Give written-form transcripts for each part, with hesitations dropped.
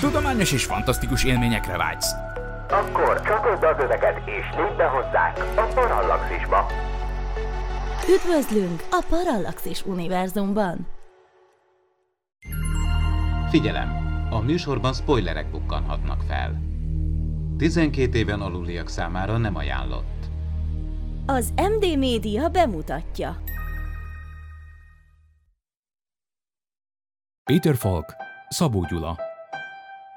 Tudományos és fantasztikus élményekre vágysz? Akkor csatold az öveket és lépj be hozzánk a Parallaxisba! Üdvözlünk a Parallaxis univerzumban! Figyelem! A műsorban spoilerek bukkanhatnak fel. 12 éven aluliak számára nem ajánlott. Az MD Media bemutatja. Peter Falk, Szabó Gyula.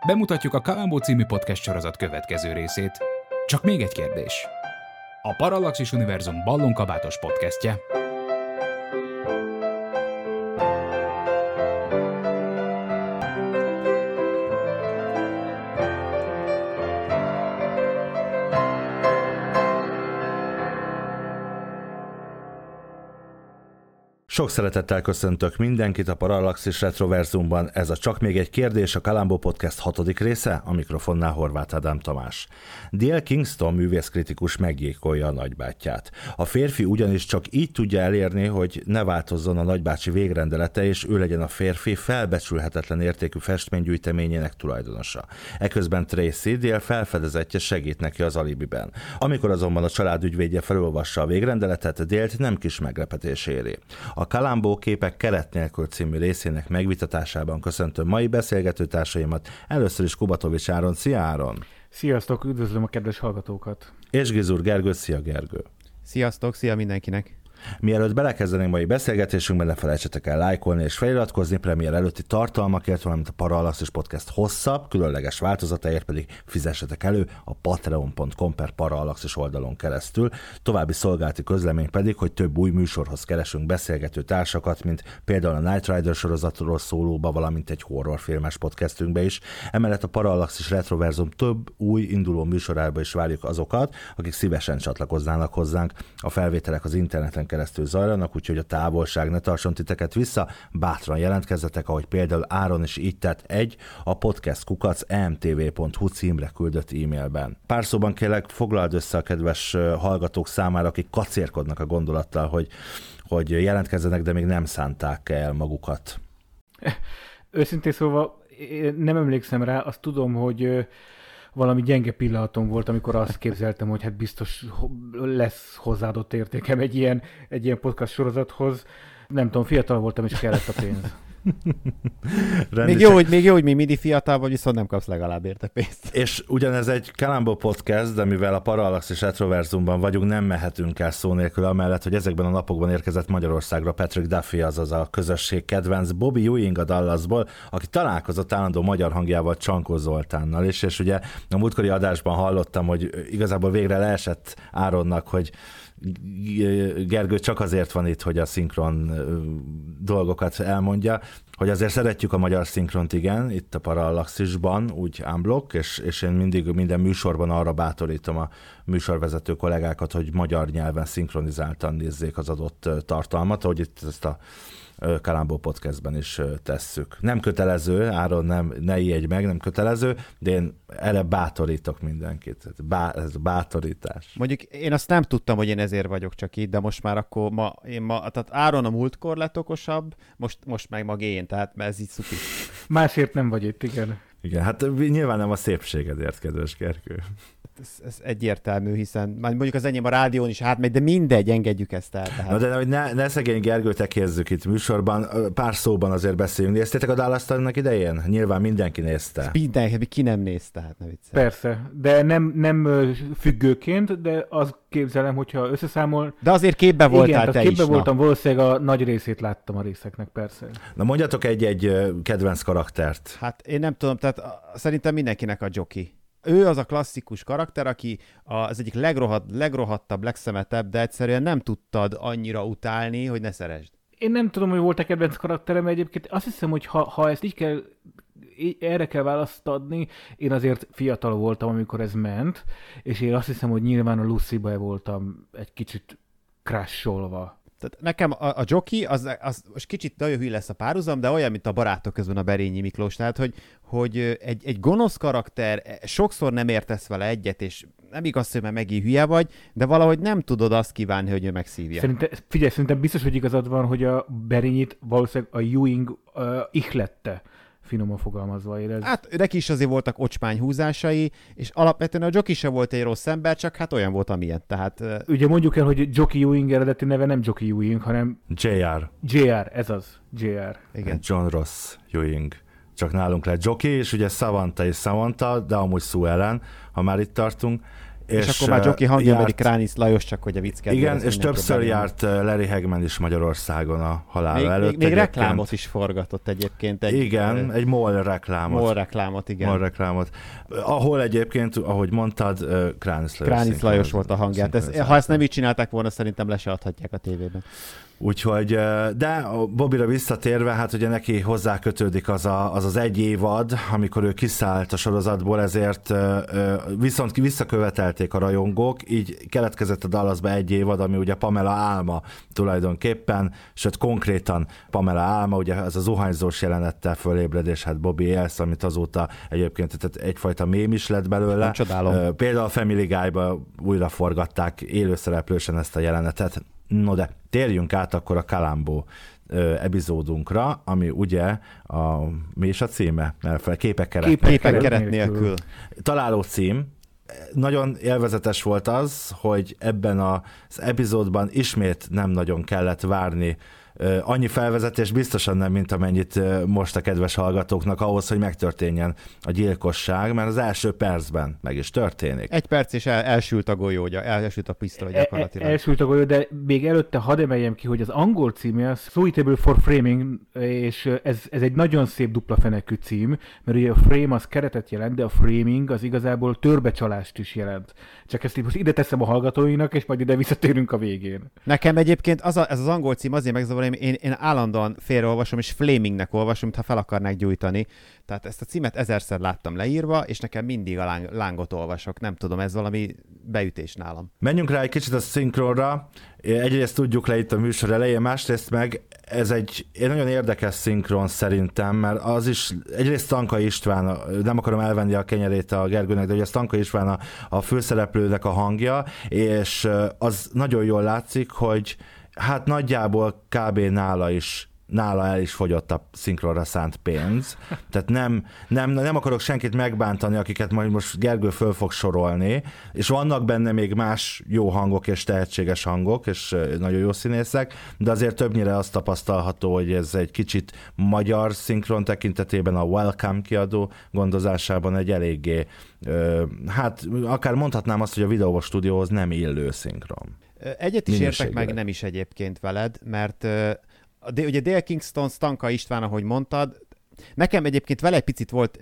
Bemutatjuk a Columbo című podcast sorozat következő részét. Csak még egy kérdés. A Parallaxis univerzum ballonkabátos podcastje. Sok szeretettel köszöntök mindenkit a Parallaxis Retroverzumban. Ez a Csak még egy kérdés, a Columbo Podcast 6. része, a mikrofonnál Horváth Ádám Tamás. Dale Kingston művészkritikus meggyilkolja a nagybátyját. A férfi ugyanis csak így tudja elérni, hogy ne változzon a nagybácsi végrendelete, és ő legyen a férfi felbecsülhetetlen értékű festménygyűjteményének tulajdonosa. Eközben Tracy, Dale felfedezetje segít neki az alibiben. Amikor azonban a család ügyvédje felolvassa a végrendeletet, Dale-t nem kis meglepetés éri. A Columbo Képek keret nélkül című részének megvitatásában köszöntöm mai beszélgetőtársaimat. Először is Kubatovics Áron. Szia, Áron! Sziasztok, üdvözlöm a kedves hallgatókat! És Gizur Gergő. Szia, Gergő! Sziasztok, szia mindenkinek! Mielőtt belekezdenénk mai beszélgetésünkben, ne felejtsetek el lájkolni és feliratkozni premier előtti tartalmakért, valamint a Parallaxis Podcast hosszabb, különleges változatáért pedig fizessetek elő a patreon.com/parallaxis oldalon keresztül. További szolgálati közlemény pedig, hogy több új műsorhoz keresünk beszélgető társakat, mint például a Night Riders sorozatról szólóba, valamint egy horrorfilmes podcastünkbe is. Emellett a Parallaxis Retroverzum több új induló műsorába is várjuk azokat, akik szívesen csatlakoznának hozzánk. A felvételek az interneten keresztül zajlanak, úgyhogy a távolság ne tartson titeket vissza, bátran jelentkezzetek, ahogy például Áron is így tett a podcast@emtv.hu címre küldött e-mailben. Pár szóban kérlek, foglald össze a kedves hallgatók számára, akik kacérkodnak a gondolattal, hogy jelentkezzenek, de még nem szánták el magukat. Őszintén szóval nem emlékszem rá, azt tudom, hogy valami gyenge pillanatom volt, amikor azt képzeltem, hogy hát biztos lesz hozzáadott értékem egy ilyen podcast sorozathoz. Nem tudom, fiatal voltam, és kellett a pénz. Még jó, hogy mi mindig fiatal vagy, viszont nem kapsz legalább érte pénzt. És ugyanez egy Columbo podcast, de mivel a Parallaxis Retroverzumban vagyunk, nem mehetünk el szó nélkül amellett, hogy ezekben a napokban érkezett Magyarországra Patrick Duffy, azaz a közösség kedvenc Bobby Ewing a Dallasból, aki találkozott állandó magyar hangjával, Csankó Zoltánnal is, és ugye a múltkori adásban hallottam, hogy igazából végre leesett Áronnak, hogy Gergő csak azért van itt, hogy a szinkron dolgokat elmondja, hogy azért szeretjük a magyar szinkront, igen, itt a Parallaxisban, úgy unblock, és én mindig minden műsorban arra bátorítom a műsorvezető kollégákat, hogy magyar nyelven szinkronizáltan nézzék az adott tartalmat, ahogy itt ezt a Columbo podcastben is tesszük. Nem kötelező, Áron, ne ijedj meg, nem kötelező, de én erre bátorítok mindenkit. Ez bátorítás. Mondjuk én azt nem tudtam, hogy én ezért vagyok csak itt, de most már akkor tehát Áron a múltkor lett okosabb, most meg maga én, tehát ez így szupi. Másért nem vagy itt, igen. Igen, hát nyilván nem a szépségedért, kedves Gergő. Ez egyértelmű, hiszen mondjuk az enyém a rádión is átmegy, de mindegy, engedjük ezt el. Tehát. Na de hogy ne szegény Gergőt tekézzük itt műsorban, pár szóban azért beszéljünk. Néztétek a Dallas-nak idején? Nyilván mindenki nézte. Mindenki, ki nem nézte, hát ne viccelj. Persze, de nem függőként, de azt képzelem, hogyha összeszámol... De azért képbe voltál te is. Igen, képbe voltam, valószínűleg a nagy részét láttam a részeknek, persze. Na mondjatok egy-egy kedvenc karaktert. Hát én nem tudom, tehát szerintem mindenkinek a Jockey. Ő az a klasszikus karakter, aki az egyik legrohadtabb, legszemetebb, de egyszerűen nem tudtad annyira utálni, hogy ne szeresd. Én nem tudom, hogy volt-e kedvenc karakterem egyébként. Azt hiszem, hogy ha ezt így kell, erre kell választ adni, én azért fiatal voltam, amikor ez ment, és én azt hiszem, hogy nyilván a Lucy-ba voltam egy kicsit crusholva. Tehát nekem a Jockey, az most kicsit nagyon hülye lesz a párhuzam, de olyan, mint a Barátok közben a Berényi Miklós. Tehát, hogy egy gonosz karakter, sokszor nem értesz vele egyet, és nem igaz, hogy már megint hülye vagy, de valahogy nem tudod azt kívánni, hogy ő megszívja. Szerintem biztos, hogy igazad van, hogy a Berényit valószínűleg a Ewing ihlette. finoman fogalmazva érez. Hát neki is azért voltak ocsmány húzásai, és alapvetően a Jockey se volt egy rossz ember, csak hát olyan volt, amilyen. Tehát... Ugye mondjuk el, hogy Jock Ewing eredeti neve nem Jock Ewing, hanem... JR, ez az. JR. Igen. John Ross Ewing. Csak nálunk lett Jockey, és ugye Savanta és Samantha, de amúgy Sue Ellen, ha már itt tartunk. És akkor már Jockey hangja járt... Kránitz Lajos, csak hogy a vicc kedvéért. Igen, és többször járt Larry Hagman is Magyarországon a halála előtt. Még reklámot is forgatott egyébként. Egy MOL reklámot. MOL reklámot. Ahol egyébként, ahogy mondtad, Kránitz Lajos volt a hangját. Ha ezt nem így csinálták volna, szerintem le se adhatják a tévében. Úgyhogy, de Bobbyra visszatérve, hát ugye neki hozzákötődik az egy évad, amikor ő kiszállt a sorozatból, ezért viszont visszakövetelték a rajongók, így keletkezett a Dallasba egy évad, ami ugye Pamela álma tulajdonképpen, sőt konkrétan Pamela álma, ugye ez a zuhanyzós jelenettel fölébredés, hát Bobby élsz, amit azóta egyébként tehát egyfajta mém is lett belőle. Csodálom. Például a Family Guy-ba újra forgatták élőszereplősen ezt a jelenetet. No de térjünk át akkor a Columbo epizódunkra, ami ugye mi is a címe? Képek keret nélkül. Találó cím. Nagyon élvezetes volt az, hogy ebben az epizódban ismét nem nagyon kellett várni annyi felvezetés, biztosan nem, mint amennyit most a kedves hallgatóknak ahhoz, hogy megtörténjen a gyilkosság, mert az első percben meg is történik. Egy perc és elsült a golyó, elsült a pisztoly gyakorlatilag. Elsült a golyó, de még előtte hadd emeljem ki, hogy az angol címe az Suitable for Framing, és ez egy nagyon szép dupla fenekű cím, mert ugye a frame az keretet jelent, de a framing az igazából törbecsalást is jelent. Csak ezt most ide teszem a hallgatóinak, és majd ide visszatérünk a végén. Nekem egyébként ez az angol cím azért megzavar, Én állandóan félreolvasom, és flamingnek olvasom, mintha fel akarnák gyújtani. Tehát ezt a címet 1000-szer láttam leírva, és nekem mindig a lángot olvasok. Nem tudom, ez valami beütés nálam. Menjünk rá egy kicsit a szinkronra. Egyrészt tudjuk le itt a műsor elején, másrészt meg ez egy nagyon érdekes szinkron szerintem, mert az is, egyrészt Tanka István, nem akarom elvenni a kenyerét a Gergőnek, de ugye Tanka István a főszereplőnek a hangja, és az nagyon jól látszik, hogy hát nagyjából kb. nála el is fogyott a szinkronra szánt pénz. Tehát nem akarok senkit megbántani, akiket majd most Gergő föl fog sorolni, és vannak benne még más jó hangok és tehetséges hangok, és nagyon jó színészek, de azért többnyire azt tapasztalható, hogy ez egy kicsit magyar szinkron tekintetében a Welcome kiadó gondozásában egy eléggé, hát akár mondhatnám azt, hogy a Videó Stúdióhoz nem illő szinkron. Egyet is értek meg nem is egyébként veled, mert ugye Dale Kingston, Tanka István, ahogy mondtad, nekem egyébként vele egy picit volt,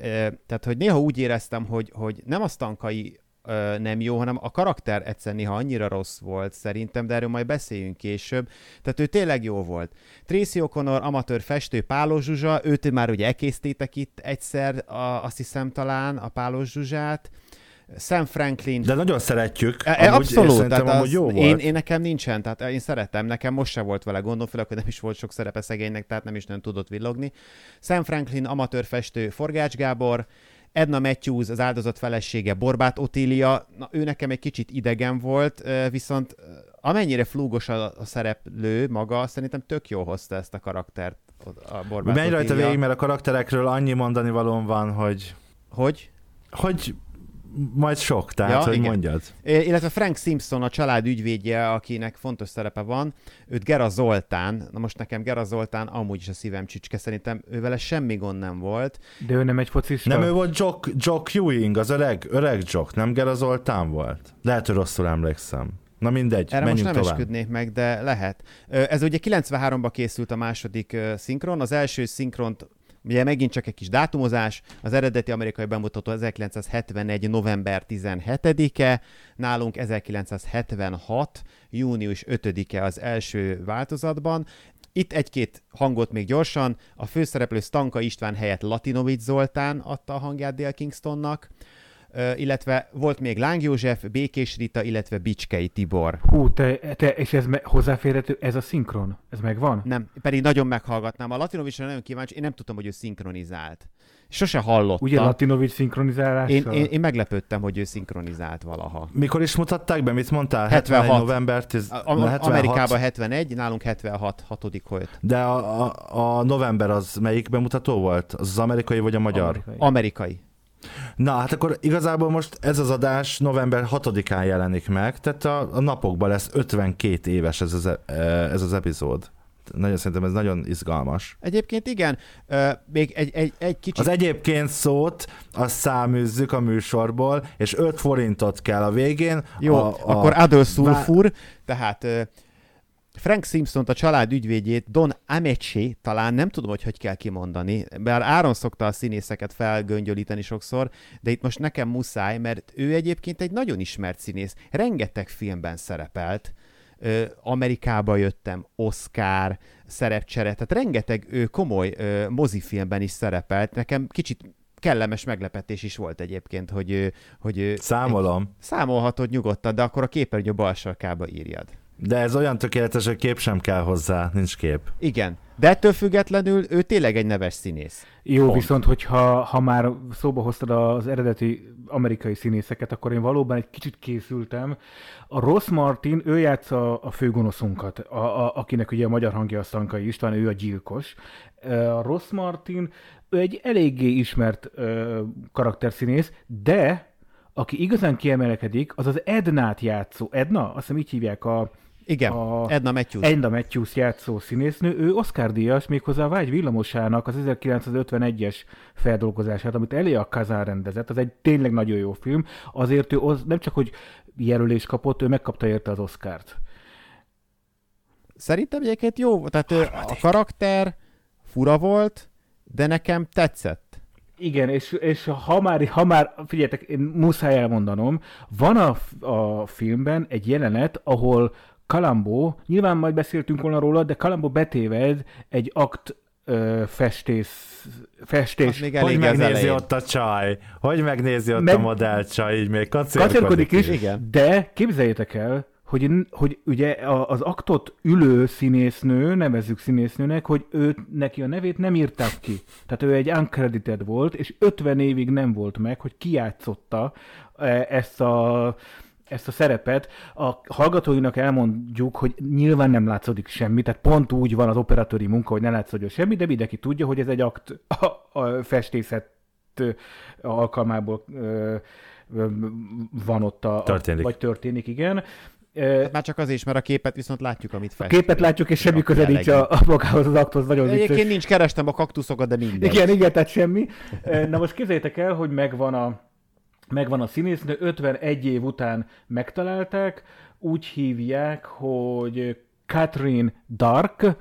tehát hogy néha úgy éreztem, hogy nem az Tankai nem jó, hanem a karakter egyszer néha annyira rossz volt szerintem, de erről majd beszéljünk később. Tehát ő tényleg jó volt. Tracy O'Connor, amatőr festő, Pálos Zsuzsa, őt már ugye elkészítették itt egyszer, azt hiszem talán a Pálos Zsuzsát, Sam Franklin. De nagyon szeretjük. Abszolút. Tehát jó volt. Én nekem nincsen, tehát én szeretem, nekem most se volt vele gondom, főleg, hogy nem is volt sok szerepe szegénynek, tehát nem is nem tudott villogni. Sam Franklin, amatőr festő, Forgács Gábor, Edna Matthews, az áldozat felesége, Borbás Otília, ő nekem egy kicsit idegen volt, viszont amennyire flúgos a szereplő maga, szerintem tök jó hozta ezt a karaktert, a Borbás Otília. Menj rajta végig, mert a karakterekről annyi mondani valóm van, hogy... Hogy majd sok, tehát, ja, hogy igen. Mondjad. Illetve Frank Simpson, a család ügyvédje, akinek fontos szerepe van, őt Gera Zoltán, na most nekem Gera Zoltán amúgy is a szívem csücske, szerintem ővele semmi gond nem volt. De ő nem egy focista? Nem, ő volt Jock Ewing, az öreg Jock, nem Gera Zoltán volt? Lehet, hogy rosszul emlékszem. Na mindegy, erre menjünk tovább. Erre most nem esküdnék meg, de lehet. Ez ugye 93-ban készült a második szinkron, az első szinkront ugye megint csak egy kis dátumozás, az eredeti amerikai bemutató 1971. november 17-e, nálunk 1976. június 5-e az első változatban. Itt egy-két hangot még gyorsan, a főszereplő Tanka István helyett Latinovics Zoltán adta a hangját Dale Kingstonnak, illetve volt még Láng József, Békés Rita, illetve Bicskei Tibor. Hú, és ez hozzáférhető, ez a szinkron? Ez megvan? Nem, pedig nagyon meghallgatnám. A Latinovicsra nagyon kíváncsi, én nem tudtam, hogy ő szinkronizált. Sose hallottam. Ugye Latinovics szinkronizálással? Én meglepődtem, hogy ő szinkronizált valaha. Mikor is mutatták be, mit mondtál? 76. november 76. Amerikában 71, nálunk 76, 6. holt. De a november az melyik bemutató volt? Az amerikai vagy a magyar? Amerikai. Na, hát akkor igazából most ez az adás november 6-án jelenik meg, tehát a napokban lesz 52 éves ez az epizód. Nagyon szerintem ez nagyon izgalmas. Egyébként igen, még egy kicsit... Az egyébként szót, azt száműzzük a műsorból, és 5 forintot kell a végén. Jó, akkor Adolszulfur, tehát... Frank Simpsont, a család ügyvédjét, Don Ameche, talán nem tudom, hogy kell kimondani, bár Áron szokta a színészeket felgöngyölíteni sokszor, de itt most nekem muszáj, mert ő egyébként egy nagyon ismert színész. Rengeteg filmben szerepelt, Amerikába jöttem, Oscar, szerepcsere, tehát rengeteg ő komoly mozifilmben is szerepelt. Nekem kicsit kellemes meglepetés is volt egyébként, hogy számolom. Számolhatod nyugodtan, de akkor a képernyő bal sarkába írjad. De ez olyan tökéletes, hogy kép sem kell hozzá, nincs kép. Igen, de ettől függetlenül ő tényleg egy neves színész. Jó, viszont hogyha már szóba hoztad az eredeti amerikai színészeket, akkor én valóban egy kicsit készültem. A Ross Martin, ő játsza a főgonoszunkat, akinek ugye a magyar hangja a Tanka István, ő a gyilkos. A Ross Martin, ő egy eléggé ismert karakterszínész, de aki igazán kiemelkedik, az az Ednát játszó. Edna? Azt hiszem így hívják a... Igen, Edna Matthews. Edna Matthews játszó színésznő, ő Oscar-díjas, méghozzá a Vágy villamosának az 1951-es feldolgozását, amit Elia Kazan rendezett, az egy tényleg nagyon jó film, azért ő nem csak, hogy jelölést kapott, ő megkapta érte az Oscart. Szerintem egyébként jó, tehát a karakter fura volt, de nekem tetszett. Igen, és ha már, figyeljetek, én muszáj elmondanom, van a filmben egy jelenet, ahol Columbo, nyilván majd beszéltünk volna róla, de Columbo betéved egy festés. Hogy megnézi ott a csaj? Hogy megnézi ott a modellcsaj? Így még kacérkodik is. Igen. De képzeljétek el, hogy ugye az aktot ülő színésznő, nevezzük színésznőnek, hogy neki a nevét nem írták ki. Tehát ő egy uncredited volt, és 50 évig nem volt meg, hogy kijátszotta ezt a szerepet. A hallgatóinak elmondjuk, hogy nyilván nem látszódik semmi, tehát pont úgy van az operatőri munka, hogy ne látszódjon semmi, de mindenki tudja, hogy ez egy akt a festészet alkalmából van ott vagy történik, igen. Hát már csak azért is, mert a képet viszont látjuk, amit fest. A képet látjuk, és semmi köze nincs a magához az akthoz, nagyon vicces. Egyébként nincs, kerestem a kaktuszokat, de minden. Igen, tehát semmi. Na most képzeljétek el, hogy megvan a színésznő, 51 év után megtalálták, úgy hívják, hogy Catherine Dark,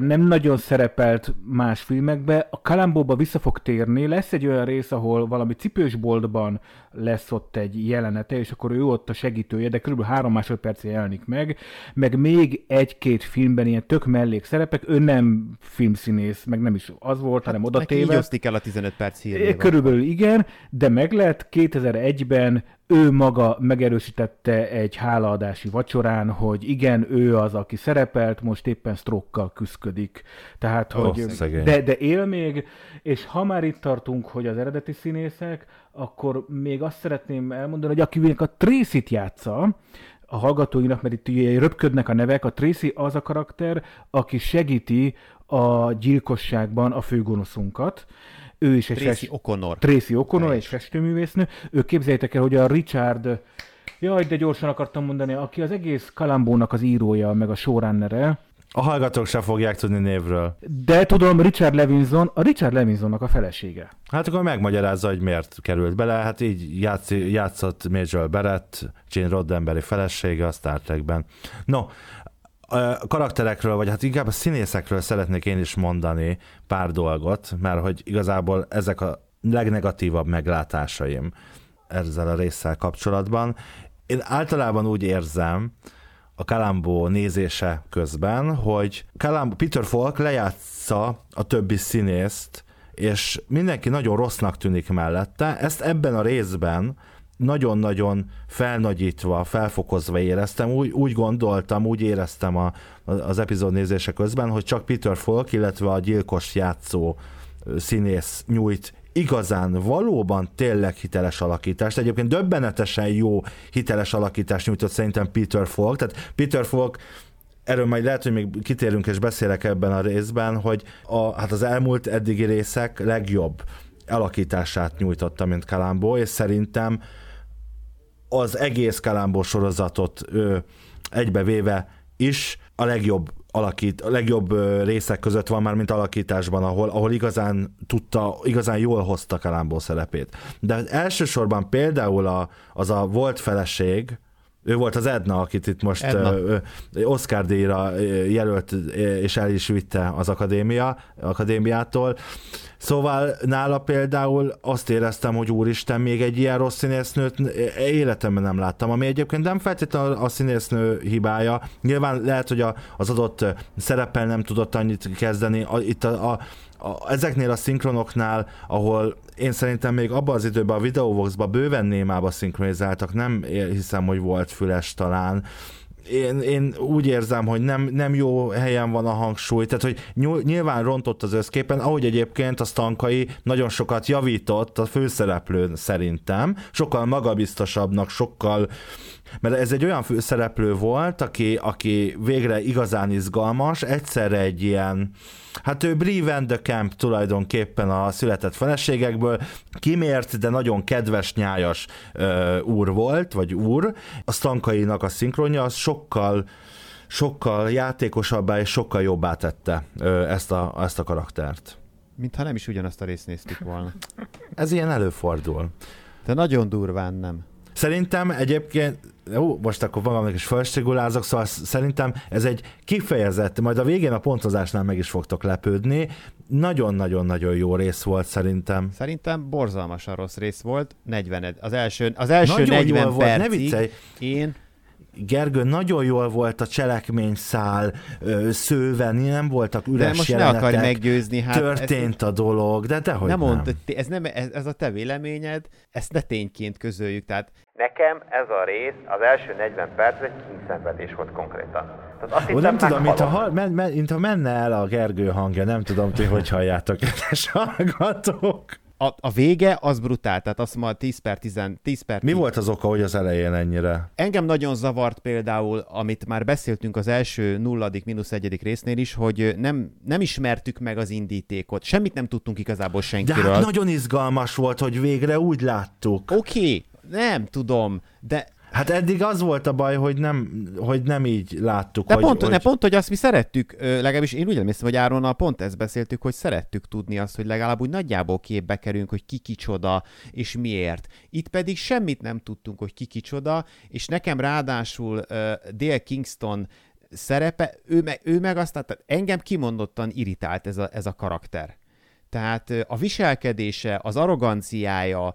nem nagyon szerepelt más filmekbe, a Columbo-ba vissza fog térni, lesz egy olyan rész, ahol valami cipősboltban lesz ott egy jelenete, és akkor ő ott a segítője, de kb. 3 másodpercén jelenik meg még 1-2 filmben ilyen tök mellékszerepek, ő nem filmszínész, meg nem is az volt, hanem oda téve. Így el a 15 perc hírnéval. Körülbelül igen, de meg lett 2001-ben ő maga megerősítette egy hálaadási vacsorán, hogy igen, ő az, aki szerepelt, most éppen sztrókkal küszködik. Tehát, de él még, és ha már itt tartunk, hogy az eredeti színészek, akkor még azt szeretném elmondani, hogy akinek a Tracyt játsza, a hallgatóinak, mert itt ugye röpködnek a nevek, a Tracy az a karakter, aki segíti a gyilkosságban a főgonoszunkat. Ő is egy Tracy O'Connor, egy festőművésznő. Ő képzeljétek el, hogy a Richard, jaj, de gyorsan akartam mondani, aki az egész Columbónak az írója, meg a showrunnere. A hallgatók sem fogják tudni névről. De tudom, Richard Levinsonnak a felesége. Hát akkor megmagyarázza, hogy miért került bele. Hát így játszott Major Barrett, Gene Roddenberry felesége a Star Trekben. No, a karakterekről, vagy hát inkább a színészekről szeretnék én is mondani pár dolgot, mert hogy igazából ezek a legnegatívabb meglátásaim ezzel a résszel kapcsolatban. Én általában úgy érzem a Columbo nézése közben, hogy Peter Falk lejátsza a többi színészt, és mindenki nagyon rossznak tűnik mellette, ezt ebben a részben nagyon-nagyon felnagyítva, felfokozva éreztem, úgy gondoltam, úgy éreztem az epizód nézése közben, hogy csak Peter Falk, illetve a gyilkos játszó színész nyújt igazán, valóban tényleg hiteles alakítást. Egyébként döbbenetesen jó hiteles alakítást nyújtott szerintem Peter Falk. Tehát Peter Falk, erről majd lehet, hogy még kitérünk és beszélek ebben a részben, hogy hát az elmúlt eddigi részek legjobb alakítását nyújtotta, mint Columbo, és szerintem az egész Columbo sorozatot egybevéve is a legjobb részek között van már, mint alakításban, ahol igazán tudta, igazán jól hozta Columbo szerepét. De elsősorban például az a volt feleség, ő volt az Edna, akit itt most Oscar-díjra jelölt, és el is vitte az akadémiától. Szóval nála például azt éreztem, hogy úristen, még egy ilyen rossz színésznőt életemben nem láttam, ami egyébként nem feltétlenül a színésznő hibája. Nyilván lehet, hogy az adott szereppel nem tudott annyit kezdeni. Itt ezeknél a szinkronoknál, ahol én szerintem még abban az időben a Videovox-ba bőven némába szinkronizáltak, nem hiszem, hogy volt füles talán. Én úgy érzem, hogy nem jó helyen van a hangsúly, tehát hogy nyilván rontott az összképen, ahogy egyébként a Tankai nagyon sokat javított a főszereplőn szerintem, sokkal magabiztosabbnak, sokkal, mert ez egy olyan főszereplő volt, aki végre igazán izgalmas, egyszerre egy ilyen, hát ő Bree Van de Kamp tulajdonképpen a Született feleségekből, kimért, de nagyon kedves, nyájas úr volt, vagy úr. A Stankainak a szinkronja az sokkal játékosabbá és sokkal jobbá tette ezt a karaktert. Mintha nem is ugyanazt a részt néztük volna. Ez ilyen előfordul. De nagyon durván nem. Szerintem egyébként, most akkor magamnak is felstrigulázok, szóval szerintem ez egy kifejezett, majd a végén a pontozásnál meg is fogtok lepődni, nagyon-nagyon-nagyon jó rész volt szerintem. Szerintem borzalmasan rossz rész volt, az első 40 percig volt, Gergő, nagyon jól volt a cselekményszál szőven, nem voltak üres jelenetek. De most ne akarj meggyőzni. Hát történt a dolog, de dehogy nem. Mondtad, ez a te véleményed, ezt ne tényként közöljük. Tehát nekem ez a rész, az első 40 perc egy kínszenvedés volt konkrétan. Nem tudom, mintha menne el a Gergő hangja, nem tudom ti, hogy halljátok, kedves hallgatók. A vége az brutál, tehát azt mondom, 10 per 10. Mi volt az oka, hogy az elején ennyire? Engem nagyon zavart például, amit már beszéltünk az első 0.-1. Résznél is, hogy nem ismertük meg az indítékot. Semmit nem tudtunk igazából senkiről. De hát nagyon izgalmas volt, hogy végre úgy láttuk. Oké, nem tudom, de... Hát eddig az volt a baj, hogy nem így láttuk. De pont, hogy azt mi szerettük, legalábbis én úgy emlékszem, hogy Áronnal pont ezt beszéltük, hogy szerettük tudni azt, hogy legalább úgy nagyjából képbe kerülünk, hogy ki kicsoda és miért. Itt pedig semmit nem tudtunk, hogy ki kicsoda, és nekem ráadásul Dale Kingston szerepe, ő meg aztán, tehát engem kimondottan irritált ez a karakter. Tehát a viselkedése, az arroganciája,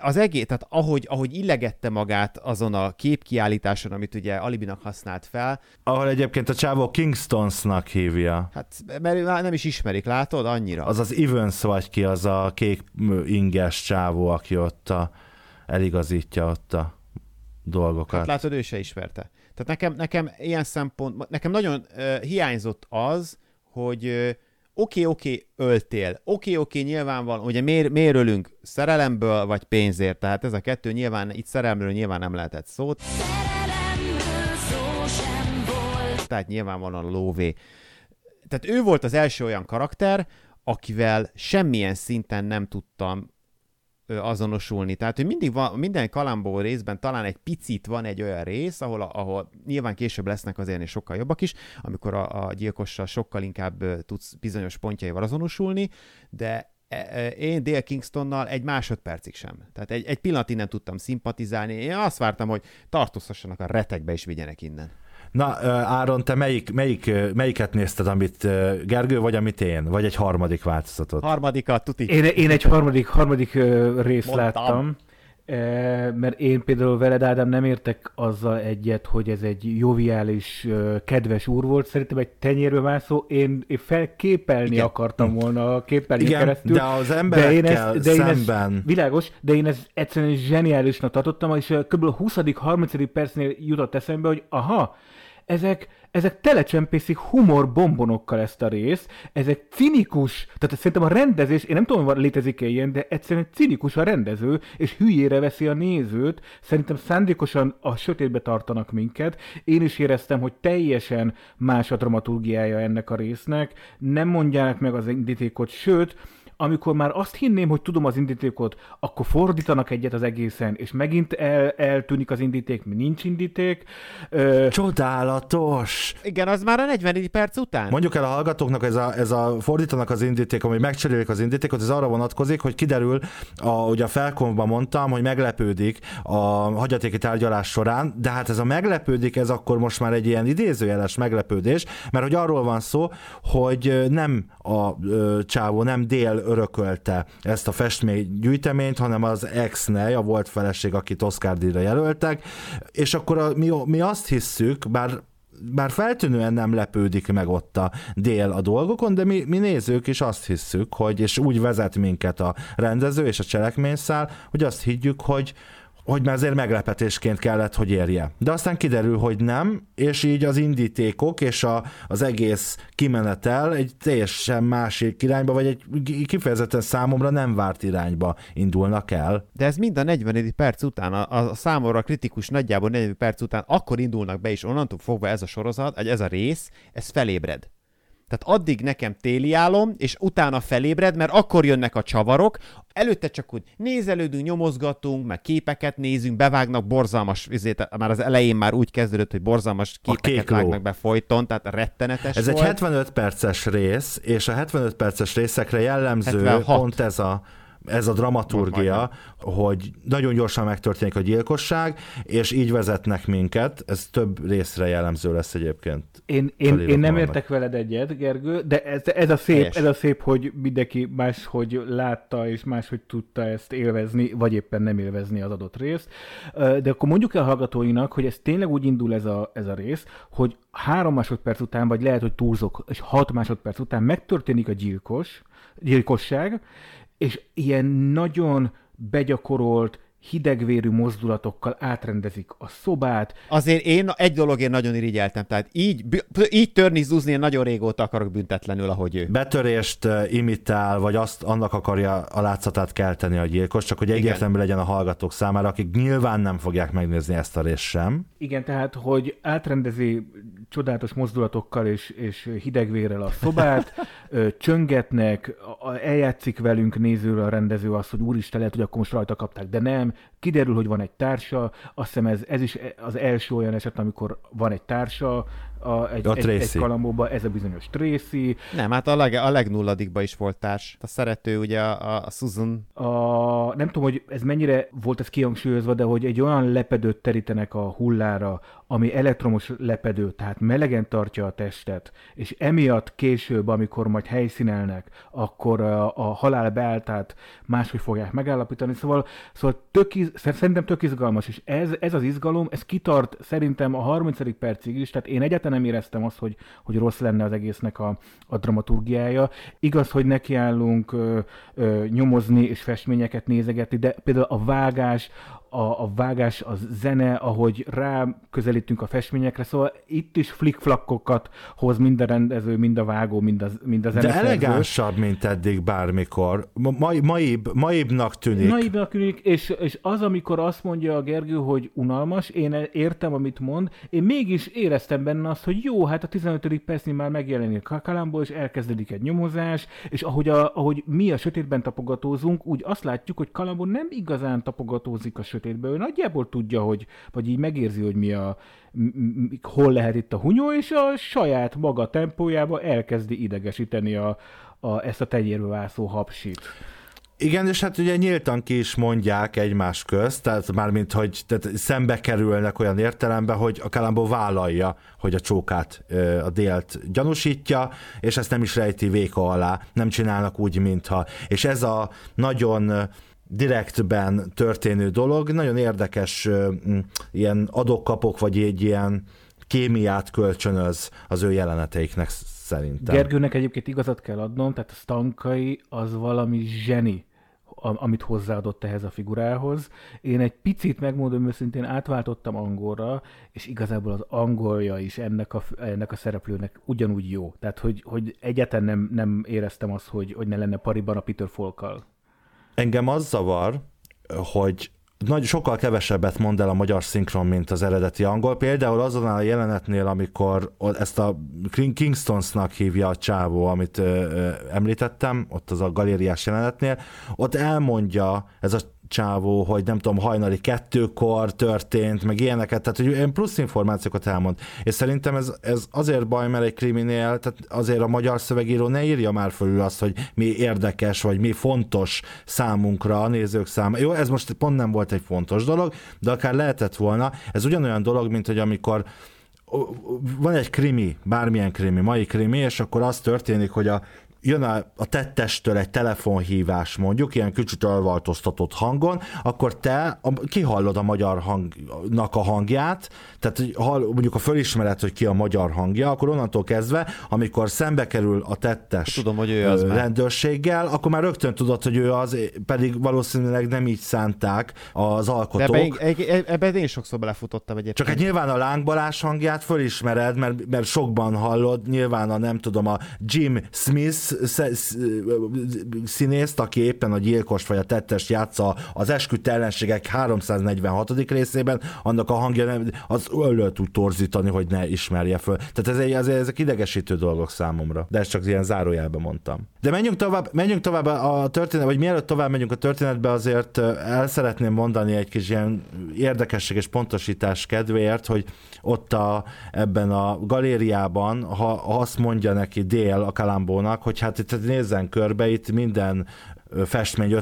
az egész, tehát ahogy illegette magát azon a képkiállításon, amit ugye alibinak használt fel. Ahol egyébként a csávó Kingstonsnak hívja. Hát, mert már nem is ismerik, látod, annyira. Az az Evans vagy ki, az a kék inges csávó, aki ott eligazítja ott a dolgokat. Hát látod, ő se ismerte. Tehát nekem ilyen szempont, nekem nagyon hiányzott az, hogy... Oké, öltél. Oké, nyilvánvalóan, ugye miért ölünk? Szerelemből vagy pénzért? Tehát ez a kettő nyilván, itt szerelemről nyilván nem lehetett szót. Szerelemből szó sem volt. Tehát nyilvánvalóan a lóvé. Tehát ő volt az első olyan karakter, akivel semmilyen szinten nem tudtam azonosulni. Tehát, hogy mindig van, minden Columbo részben talán egy picit van egy olyan rész, ahol nyilván később lesznek azért és sokkal jobbak is, amikor a gyilkossal sokkal inkább tudsz bizonyos pontjaival azonosulni, de én Dale Kingstonnal egy másodpercig sem. Tehát egy pillanatig nem tudtam szimpatizálni. Én azt vártam, hogy tartóztassanak a retekbe és vigyenek innen. Na, Áron, te melyiket nézted, amit Gergő, vagy amit én? Vagy egy harmadik változatot? Harmadikat, tuti. Én egy harmadik részt láttam. Mert én például veled, Ádám, nem értek azzal egyet, hogy ez egy joviális, kedves úr volt. Szerintem egy tenyérbe mászó, én felképelni igen. akartam volna a képernyőn keresztül. De az emberekkel szemben. Világos, de én ezt egyszerűen zseniálisnak tartottam, és kb. A 20.-30. percnél jutott eszembe, hogy aha, ezek telecsempészik humorbombónokkal ezt a részt, ezek cinikus, tehát szerintem a rendezés, én nem tudom, hogy létezik-e ilyen, de egyszerűen cinikus a rendező, és hülyére veszi a nézőt, szerintem szándékosan a sötétbe tartanak minket, én is éreztem, hogy teljesen más a dramaturgiája ennek a résznek, nem mondják meg az indítékot, sőt, amikor már azt hinném, hogy tudom az indítékot, akkor fordítanak egyet az egészen, és megint eltűnik az indíték, nincs indíték. Csodálatos! Igen, az már a 40. perc után. Mondjuk el a hallgatóknak, ez a fordítanak az indíték, ami megcserélik az indítékot, ez arra vonatkozik, hogy kiderül, ugye a felkonfban mondtam, hogy meglepődik a hagyatéki tárgyalás során, de hát ez a meglepődik, ez akkor most már egy ilyen idézőjeles meglepődés, mert hogy arról van szó, hogy nem a csávó, nem Dél örökölte ezt a festménygyűjteményt, hanem az ex-nej, a volt feleség, akit Oscar-díjra jelöltek, és akkor mi azt hisszük, bár feltűnően nem lepődik meg ott a Dél a dolgokon, de mi nézők is azt hisszük, hogy, és úgy vezet minket a rendező és a cselekményszál, hogy azt higgyük, hogy már azért meglepetésként kellett, hogy érje. De aztán kiderül, hogy nem, és így az indítékok és az egész kimenetel egy teljesen másik irányba, vagy egy kifejezetten számomra nem várt irányba indulnak el. De ez mind a 40. perc után, a számomra kritikus nagyjából 40. perc után, akkor indulnak be, és onnantól fogva ez a sorozat, ez a rész, ez felébred. Tehát addig nekem téli álom, és utána felébred, mert akkor jönnek a csavarok, előtte csak úgy nézelődünk, nyomozgatunk, meg képeket nézünk, bevágnak borzalmas, már az elején már úgy kezdődött, hogy borzalmas képeket vágnak be folyton, tehát rettenetes ez volt. Ez egy 75 perces rész, és a 75 perces részekre jellemző 76. pont ez a dramaturgia, hogy nagyon gyorsan megtörténik a gyilkosság, és így vezetnek minket. Ez több részre jellemző lesz egyébként. Én nem értek veled egyet, Gergő, de ez a szép, hogy mindenki máshogy látta, és máshogy tudta ezt élvezni, vagy éppen nem élvezni az adott részt. De akkor mondjuk el hallgatóinak, hogy ez tényleg úgy indul ez a rész, hogy 3 másodperc után, vagy lehet, hogy túlzok, és 6 másodperc után megtörténik a gyilkosság, és ilyen nagyon begyakorolt, hidegvérű mozdulatokkal átrendezik a szobát. Azért egy dologért nagyon irigyeltem, tehát így törni, zúzni, én nagyon régóta akarok büntetlenül, ahogy ő. Betörést imitál, vagy annak akarja a látszatát kelteni a gyilkos, csak hogy egyértelmű legyen a hallgatók számára, akik nyilván nem fogják megnézni ezt a részt sem. Igen, tehát, hogy átrendezi csodálatos mozdulatokkal és hidegvérrel a szobát, csöngetnek, eljátszik velünk nézőről a rendező azt, hogy úristen, lehet, hogy akkor most rajta kapták, de nem. Kiderül, hogy van egy társa, azt hiszem ez is az első olyan eset, amikor van egy társa, egy Kalambóban, ez a bizonyos Tracy. Nem, hát a legnulladikban is volt társ. A szerető, ugye a Susan. Nem tudom, hogy ez mennyire volt ez kihangsúlyozva, de hogy egy olyan lepedőt terítenek a hullára, ami elektromos lepedő, tehát melegen tartja a testet, és emiatt később, amikor majd helyszínelnek, akkor a halál beálltát máshogy fogják megállapítani. Szóval szerintem tök izgalmas, és ez az izgalom, ez kitart szerintem a 30. percig is, tehát én egyáltalán nem éreztem azt, hogy rossz lenne az egésznek a dramaturgiája. Igaz, hogy nekiállunk nyomozni és festményeket nézegetni, de például a vágás, a zene, ahogy rá közelítünk a festményekre, szóval itt is flickflackokat hoz mind a rendező, mind a vágó, mind a zeneszerző. De elegánsabb, mint eddig bármikor. Maibbnak tűnik. Maibbnak tűnik, és az, amikor azt mondja a Gergő, hogy unalmas, én értem, amit mond, én mégis éreztem benne azt, hogy jó, hát a 15. percnél már megjelenik a Columbo, és elkezdődik egy nyomozás, és ahogy mi a sötétben tapogatózunk, úgy azt látjuk, hogy Columbo nem igazán tapogatózik a sötétben, ő nagyjából tudja, hogy, vagy így megérzi, hogy hol lehet itt a hunyó, és a saját maga tempójába elkezdi idegesíteni ezt a tenyérbe vászó hapsit. Igen, és hát ugye nyíltan ki is mondják egymás közt, tehát mármint, hogy szembe kerülnek olyan értelemben, hogy a Columbo vállalja, hogy a csókát, a Délt gyanúsítja, és ezt nem is rejti véka alá, nem csinálnak úgy, mintha. És ez a nagyon direktben történő dolog. Nagyon érdekes ilyen adok-kapok, vagy egy ilyen kémiát kölcsönöz az ő jeleneteiknek szerintem. Gergőnek egyébként igazat kell adnom, tehát a Tankai az valami zseni, amit hozzáadott ehhez a figurához. Én egy picit, megmondom őszintén, átváltottam angolra, és igazából az angolja is ennek a szereplőnek ugyanúgy jó. Tehát, hogy egyáltalán nem éreztem azt, hogy ne lenne pariban a Peter Falkkal. Engem az zavar, hogy sokkal kevesebbet mond el a magyar szinkron, mint az eredeti angol. Például azon a jelenetnél, amikor ezt a Kingstonsnak hívja a csávó, amit említettem, ott az a galériás jelenetnél, ott elmondja ez a csávó, hogy nem tudom, hajnali 2-kor történt, meg ilyeneket, tehát hogy plusz információkat elmond. És szerintem ez azért baj, mert egy kriminél, tehát azért a magyar szövegíró ne írja már fölül azt, hogy mi érdekes, vagy mi fontos számunkra, a nézők számára. Jó, ez most pont nem volt egy fontos dolog, de akár lehetett volna. Ez ugyanolyan dolog, mint hogy amikor van egy krimi, bármilyen krimi, mai krimi, és akkor az történik, hogy jön a tettestől egy telefonhívás mondjuk, ilyen kicsit elváltoztatott hangon, akkor te kihallod a magyar hangnak a hangját, tehát mondjuk a fölismered, hogy ki a magyar hangja, akkor onnantól kezdve, amikor szembe kerül a tettes rendőrséggel, akkor már rögtön tudod, hogy ő az, pedig valószínűleg nem így szánták az alkotók. Ebben én sokszor belefutottam egyébként. Csak nyilván a Láng Balázs hangját fölismered, mert sokban hallod, nyilván a Jim Smith színészt, aki éppen a gyilkost vagy a tettest játsza az Esküdt ellenségek 346. részében, annak a hangja az öllől tud torzítani, hogy ne ismerje föl. Tehát ezek idegesítő dolgok számomra, de ezt csak ilyen zárójelben mondtam. De menjünk tovább a történetbe, vagy mielőtt tovább megyünk a történetbe, azért el szeretném mondani egy kis ilyen érdekesség és pontosítás kedvéért, hogy ott ebben a galériában, ha azt mondja neki Dale a Kalambónak, hogy hát itt nézzen körbe, itt minden festmény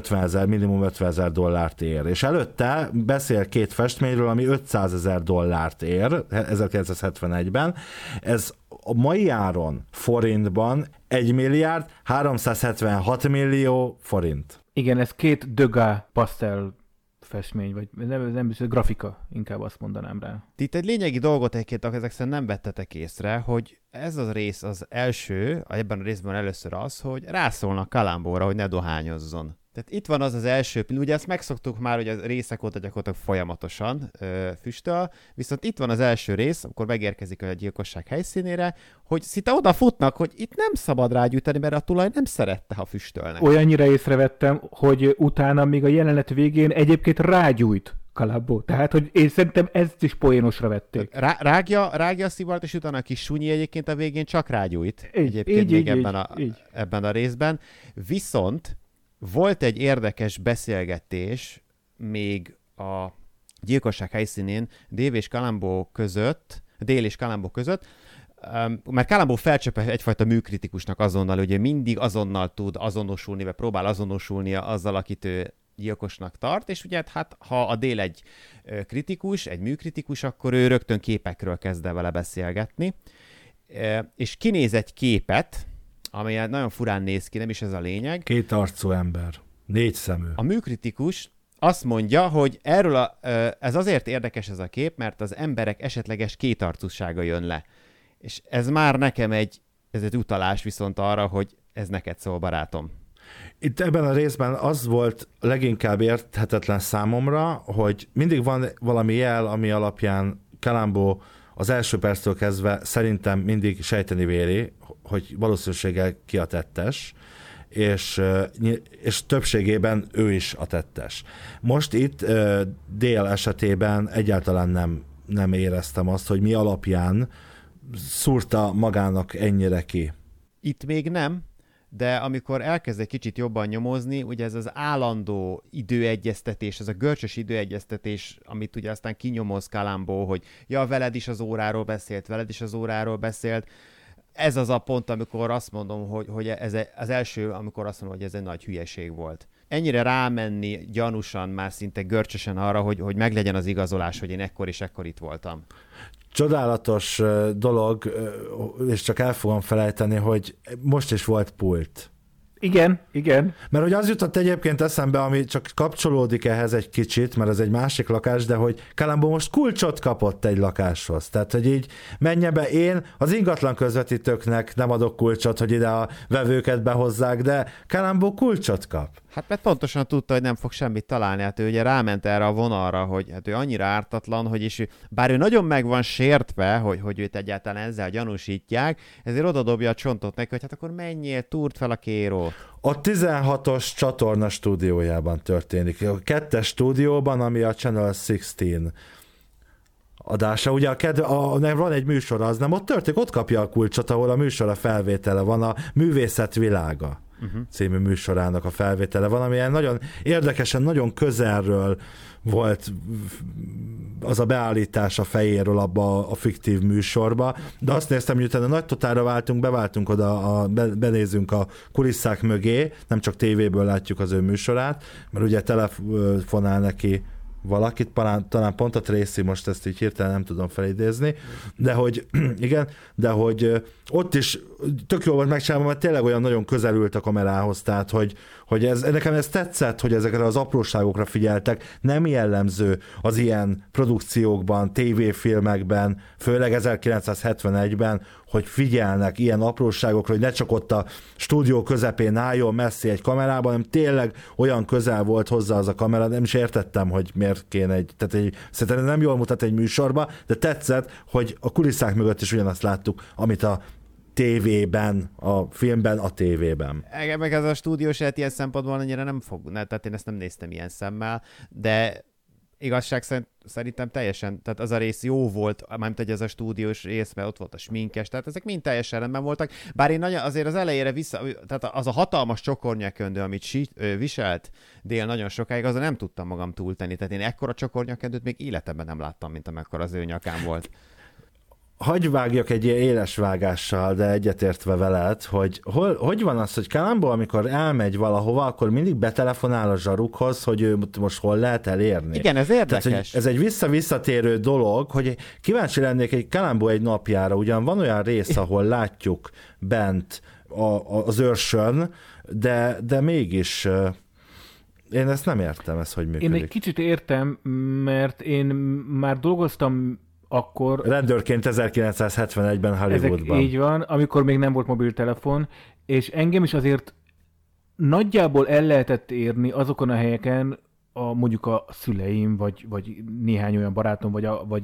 minimum 50 000 dollárt ér. És előtte beszél két festményről, ami 500 000 dollárt ér 1971-ben. Ez a mai áron forintban 1.376 millió forint. Igen, ez két Degas pasztel festmény, vagy nem biztos, grafika, inkább azt mondanám rá. Itt egy lényegi dolgot egyébként, ezek szerint nem vettetek észre, hogy ez a rész az első, ebben a részben először az, hogy rászólnak Kalambóra, hogy ne dohányozzon. Tehát itt van az első, ugye ezt megszoktuk már, hogy a részek óta gyakorlatilag folyamatosan füstöl, viszont itt van az első rész, amikor megérkezik a gyilkosság helyszínére, hogy szinte oda futnak, hogy itt nem szabad rágyűjteni, mert a tulaj nem szerette, ha füstölnek. Olyannyira észrevettem, hogy utána még a jelenet végén egyébként rágyújt Kalambó. Tehát, hogy én szerintem ezt is poénosra vették. Rágja a szivart, és utána a kis sunyi egyébként a végén csak rágyújt. Ebben a részben. Viszont volt egy érdekes beszélgetés még a gyilkosság helyszínén Dale és Kalambó között, mert Kalambó felcsöp egyfajta műkritikusnak azonnal, ugye mindig azonnal tud azonosulni, vagy próbál azonosulnia azzal, akit ő gyilkosnak tart, és ugye hát ha a Dale egy kritikus, egy műkritikus, akkor ő rögtön képekről kezd el vele beszélgetni, és kinéz egy képet, amely nagyon furán néz ki, nem is ez a lényeg. Két arcú ember, négy szemű. A műkritikus azt mondja, hogy ez azért érdekes ez a kép, mert az emberek esetleges kétarcúsága jön le. És ez már nekem ez egy utalás viszont arra, hogy ez neked szól, barátom. Itt ebben a részben az volt leginkább érthetetlen számomra, hogy mindig van valami jel, ami alapján Kalambó az első perctől kezdve szerintem mindig sejteni véli, hogy valószínűséggel ki a tettes, és többségében ő is a tettes. Most itt Dale esetében egyáltalán nem éreztem azt, hogy mi alapján szúrta magának ennyire ki. Itt még nem, de amikor elkezd egy kicsit jobban nyomozni, ugye ez az állandó időegyeztetés, ez a görcsös időegyeztetés, amit ugye aztán kinyomoz Kalambó, hogy ja, veled is az óráról beszélt, ez az a pont, amikor azt mondom, hogy ez az első, amikor azt mondom, hogy ez egy nagy hülyeség volt. Ennyire rámenni gyanúsan, már szinte görcsösen arra, hogy meglegyen az igazolás, hogy én ekkor és ekkor itt voltam. Csodálatos dolog, és csak el fogom felejteni, hogy most is volt pult. Igen, igen. Mert hogy az jutott egyébként eszembe, ami csak kapcsolódik ehhez egy kicsit, mert ez egy másik lakás, de hogy Columbo most kulcsot kapott egy lakáshoz. Tehát, hogy így menjen be, én az ingatlan közvetítőknek nem adok kulcsot, hogy ide a vevőket behozzák, de Columbo kulcsot kap. Hát mert pontosan tudta, hogy nem fog semmit találni. Hát ő ugye ráment erre a vonalra, hogy hát ő annyira ártatlan, hogy is, bár ő nagyon meg van sértve, hogy őt egyáltalán ezzel gyanúsítják, ezért odadobja a csontot neki, hogy hát akkor menjél, túrd fel a kéró. A 16-os csatorna stúdiójában történik. A 2-es stúdióban, ami a Channel 16 adása. Ugye van egy műsor, az nem ott történik, ott kapja a kulcsot, ahol a műsor a felvétele van, a Művészet világa. Uh-huh. Című műsorának a felvétele van, amilyen nagyon érdekesen, nagyon közelről volt az a beállítás a fejéről abba a fiktív műsorba, de azt néztem, hogy utána nagy totálra beváltunk oda, benézünk a kulisszák mögé, nem csak tévéből látjuk az ő műsorát, mert ugye telefonál neki valakit, talán pont a Tracy, most ezt így hirtelen nem tudom felidézni, de hogy igen, de hogy ott is tök jó volt megcsinálva, mert tényleg olyan nagyon közel ült a kamerához, tehát hogy ez, nekem ez tetszett, hogy ezekre az apróságokra figyeltek, nem jellemző az ilyen produkciókban, tévéfilmekben, főleg 1971-ben, hogy figyelnek ilyen apróságokra, hogy ne csak ott a stúdió közepén álljon messzi egy kamerában, hanem tényleg olyan közel volt hozzá az a kamera, nem is értettem, hogy miért kéne szerintem nem jól mutat egy műsorba, de tetszett, hogy a kulisszák mögött is ugyanazt láttuk, amit a tévében, a filmben, a tévében. Engem meg ez a stúdiós élet ilyen szempontból annyira nem fog, tehát én ezt nem néztem ilyen szemmel, de igazság szerint szerintem teljesen, tehát az a rész jó volt, mármint egy ez a stúdiós rész, mert ott volt a sminkes, tehát ezek mind teljesen rendben voltak, bár én nagyon, azért az elejére tehát az a hatalmas csokornyaköndő, amit viselt Dél nagyon sokáig, azon nem tudtam magam túltenni, tehát én ekkora csokornyakendőt még életemben nem láttam, mint amekkora az ő nyakán volt. Hagy vágjak egy ilyen éles vágással, de egyetértve veled, hogy hogy van az, hogy Columbo, amikor elmegy valahova, akkor mindig betelefonál a zsarukhoz, hogy ő most hol lehet elérni. Igen, ez érdekes. Tehát, ez egy visszatérő dolog, hogy kíváncsi lennék egy Columbo egy napjára, ugyan van olyan rész, ahol látjuk bent az őrsön, de mégis... Én ezt nem értem, ez hogy működik. Én egy kicsit értem, mert én már dolgoztam akkor... Rendőrként 1971-ben Hollywoodban. Így van, amikor még nem volt mobiltelefon, és engem is azért nagyjából el lehetett érni azokon a helyeken, mondjuk a szüleim, vagy néhány olyan barátom,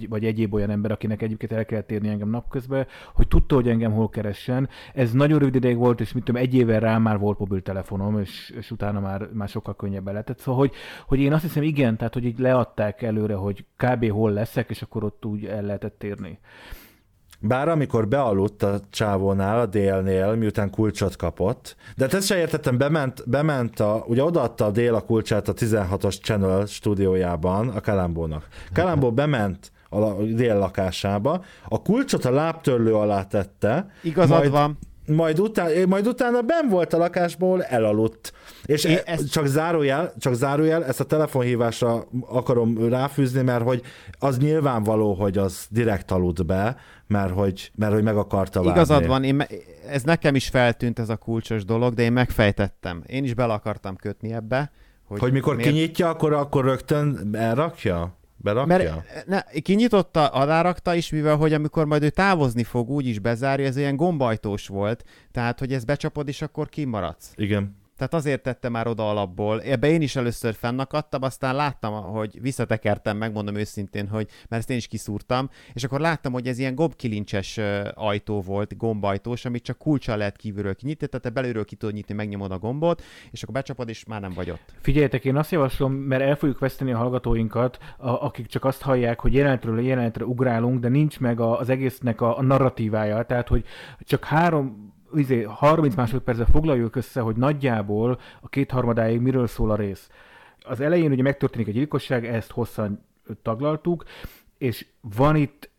vagy egyéb olyan ember, akinek egyébként el kellett érni engem napközben, hogy tudta, hogy engem hol keressen. Ez nagyon rövid ideig volt, és mit tudom, egy évvel rá már volt mobiltelefonom, és utána már sokkal könnyebben lehetett. Szóval, hogy én azt hiszem, igen, tehát, hogy így leadták előre, hogy kb. Hol leszek, és akkor ott úgy el lehetett érni. Bár amikor bealudt a csávónál, a Délnél, miután kulcsot kapott, de ezt sem értettem, ugye odaadta a Dél a kulcsát a 16-os Channel stúdiójában a Columbónak. Columbo bement a Dél lakásába, a kulcsot a lábtörlő alá tette. Igazad van. Majd utána benn volt a lakásból, elaludt. És csak zárójel, ezt a telefonhívásra akarom ráfűzni, mert hogy az nyilvánvaló, hogy az direkt aludt be, mert hogy meg akarta várni. Igazad van, ez nekem is feltűnt ez a kulcsos dolog, de én megfejtettem. Én is bele akartam kötni ebbe. Hogy mikor kinyitja, akkor rögtön elrakja? Berakja? Mert kinyitotta, alárakta is, mivel hogy amikor majd ő távozni fog, úgy is bezárja, ez ilyen gombajtós volt, tehát hogy ez becsapod, és akkor kimaradsz. Igen. Tehát azért tette már oda alapból. Ebbe én is először fennakadtam, aztán láttam, hogy visszatekertem, megmondom őszintén, hogy, mert ezt én is kiszúrtam, és akkor láttam, hogy ez ilyen gombkilincses ajtó volt, gombajtós, amit csak kulccsal lehet kívülről kinyitni, tehát te belülről ki tudod nyitni, megnyomod a gombot, és akkor becsapod, és már nem vagy ott. Figyeljetek, én azt javaslom, mert el fogjuk veszteni a hallgatóinkat, akik csak azt hallják, hogy jelenetről jelenetre ugrálunk, de nincs meg az egésznek a narratívája, tehát hogy csak 30 másodpercre foglaljuk össze, hogy nagyjából a kétharmadáig miről szól a rész. Az elején ugye megtörténik egy gyilkosság, ezt hosszan taglaltuk, és van itt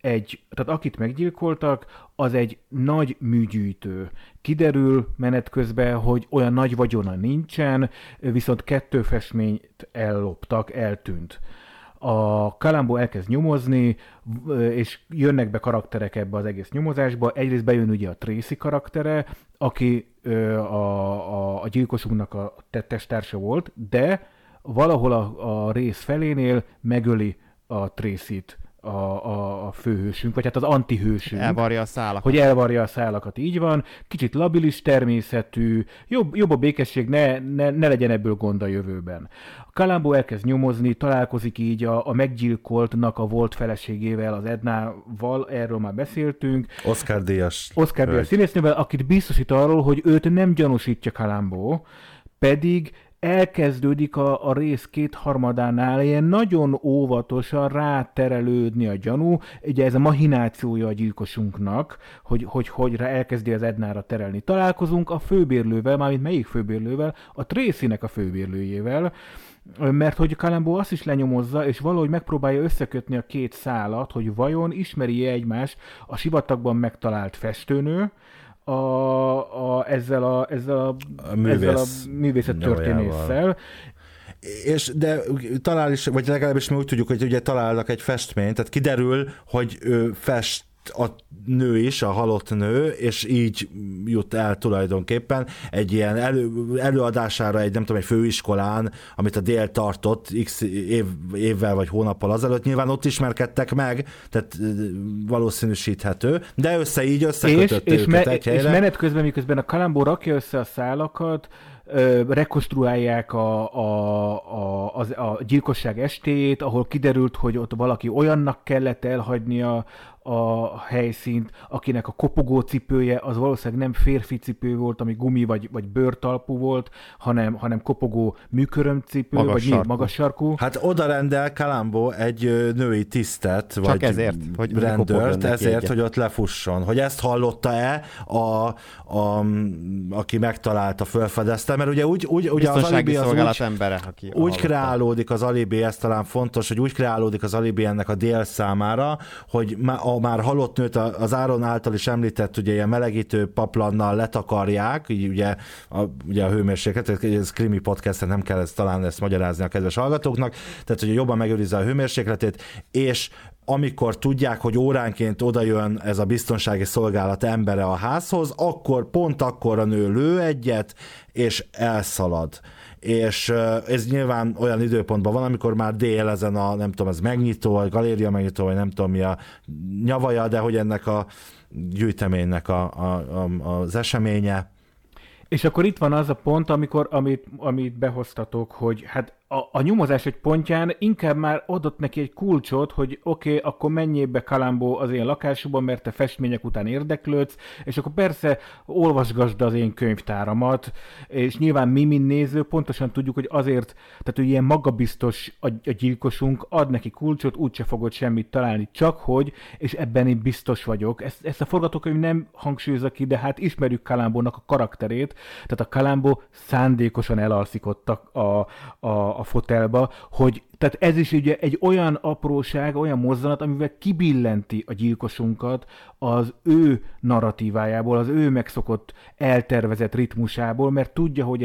tehát akit meggyilkoltak, az egy nagy műgyűjtő. Kiderül menet közben, hogy olyan nagy vagyona nincsen, viszont 2 festményt elloptak, eltűnt. A Columbo elkezd nyomozni, és jönnek be karakterek ebbe az egész nyomozásba. Egyrészt bejön ugye a Tracy karaktere, aki a gyilkosunknak a tettestársa volt, de valahol a rész felénél megöli a Tracyt a főhősünk, vagy hát az antihősünk. Elvarja a szálakat. Hogy elvarja a szálakat, így van. Kicsit labilis természetű, jobb a békesség, ne legyen ebből gond a jövőben. A Columbo elkezd nyomozni, találkozik így a meggyilkoltnak a volt feleségével, az Ednával, erről már beszéltünk. Oscar Díjas színésznővel, akit biztosít arról, hogy őt nem gyanúsítja Columbo, pedig elkezdődik a rész kétharmadánál ilyen nagyon óvatosan ráterelődni a gyanú. Ugye ez a mahinációja a gyilkosunknak, hogy elkezdi az Ednára terelni. Találkozunk a főbérlővel, mármint melyik főbérlővel? A Tracynek a főbérlőjével, mert hogy Columbo azt is lenyomozza, és valahogy megpróbálja összekötni a két szálat, hogy vajon ismeri-e egymást a sivatagban megtalált festőnő, ezzel a művészettörténésszel. De talál is, vagy legalábbis mi úgy tudjuk, hogy ugye találnak egy festményt, tehát kiderül, hogy fest a nő is, a halott nő, és így jut el tulajdonképpen egy ilyen előadására egy, nem tudom, egy főiskolán, amit a Dale tartott x évvel vagy hónappal azelőtt. Nyilván ott ismerkedtek meg, tehát valószínűsíthető, de összekötött őket egy helyre. És menet közben, miközben a Columbo rakja össze a szálakat, rekonstruálják a gyilkosság estéjét, ahol kiderült, hogy ott valaki olyannak kellett elhagynia a helyszínt, akinek a kopogó cipője az valószínűleg nem férfi cipő volt, ami gumi vagy bőrtalpú volt, hanem kopogó műkörömcipő, magas sarkú. Hát oda rendel Columbo egy női tisztet, csak vagy ezért, hogy rendőrt, ezért, hogy ott lefusson. Hogy ezt hallotta-e aki megtalálta, felfedezte, mert ugye úgy az alibi az úgy kreálódik az alibi, ez talán fontos, hogy úgy kreálódik az alibi ennek a Dale számára, hogy a már halott nőt az Áron által is említett, ugye ilyen melegítő paplannal letakarják, így ugye a hőmérséklet, ez krimi podcast, nem kell ezt magyarázni a kedves hallgatóknak, tehát hogy jobban megőrizze a hőmérsékletét, és amikor tudják, hogy óránként odajön ez a biztonsági szolgálat embere a házhoz, pont akkor a nő lő egyet, és elszalad. És ez nyilván olyan időpontban van, amikor már Dale ezen a, nem tudom, ez megnyitó, vagy galéria megnyitó, vagy nem tudom mi a nyavaja, de hogy ennek a gyűjteménynek az eseménye. És akkor itt van az a pont, amikor, amit behoztatok, hogy hát a nyomozás egy pontján inkább már adott neki egy kulcsot, hogy oké, akkor menjél be Columbo az én lakásomban, mert te festmények után érdeklődsz, és akkor persze olvasgasd az én könyvtáramat, és nyilván mi néző pontosan tudjuk, hogy azért, tehát ő ilyen magabiztos a gyilkosunk, ad neki kulcsot, úgyse fogod semmit találni, csak hogy, és ebben én biztos vagyok. Ezt a forgatókönyv nem hangsúlyozza ki, de hát ismerjük Columbónak a karakterét, tehát a Columbo szándékosan elalszik ott a fotelba, hogy tehát ez is ugye egy olyan apróság, olyan mozzanat, amivel kibillenti a gyilkosunkat az ő narratívájából, az ő megszokott eltervezett ritmusából, mert tudja, hogy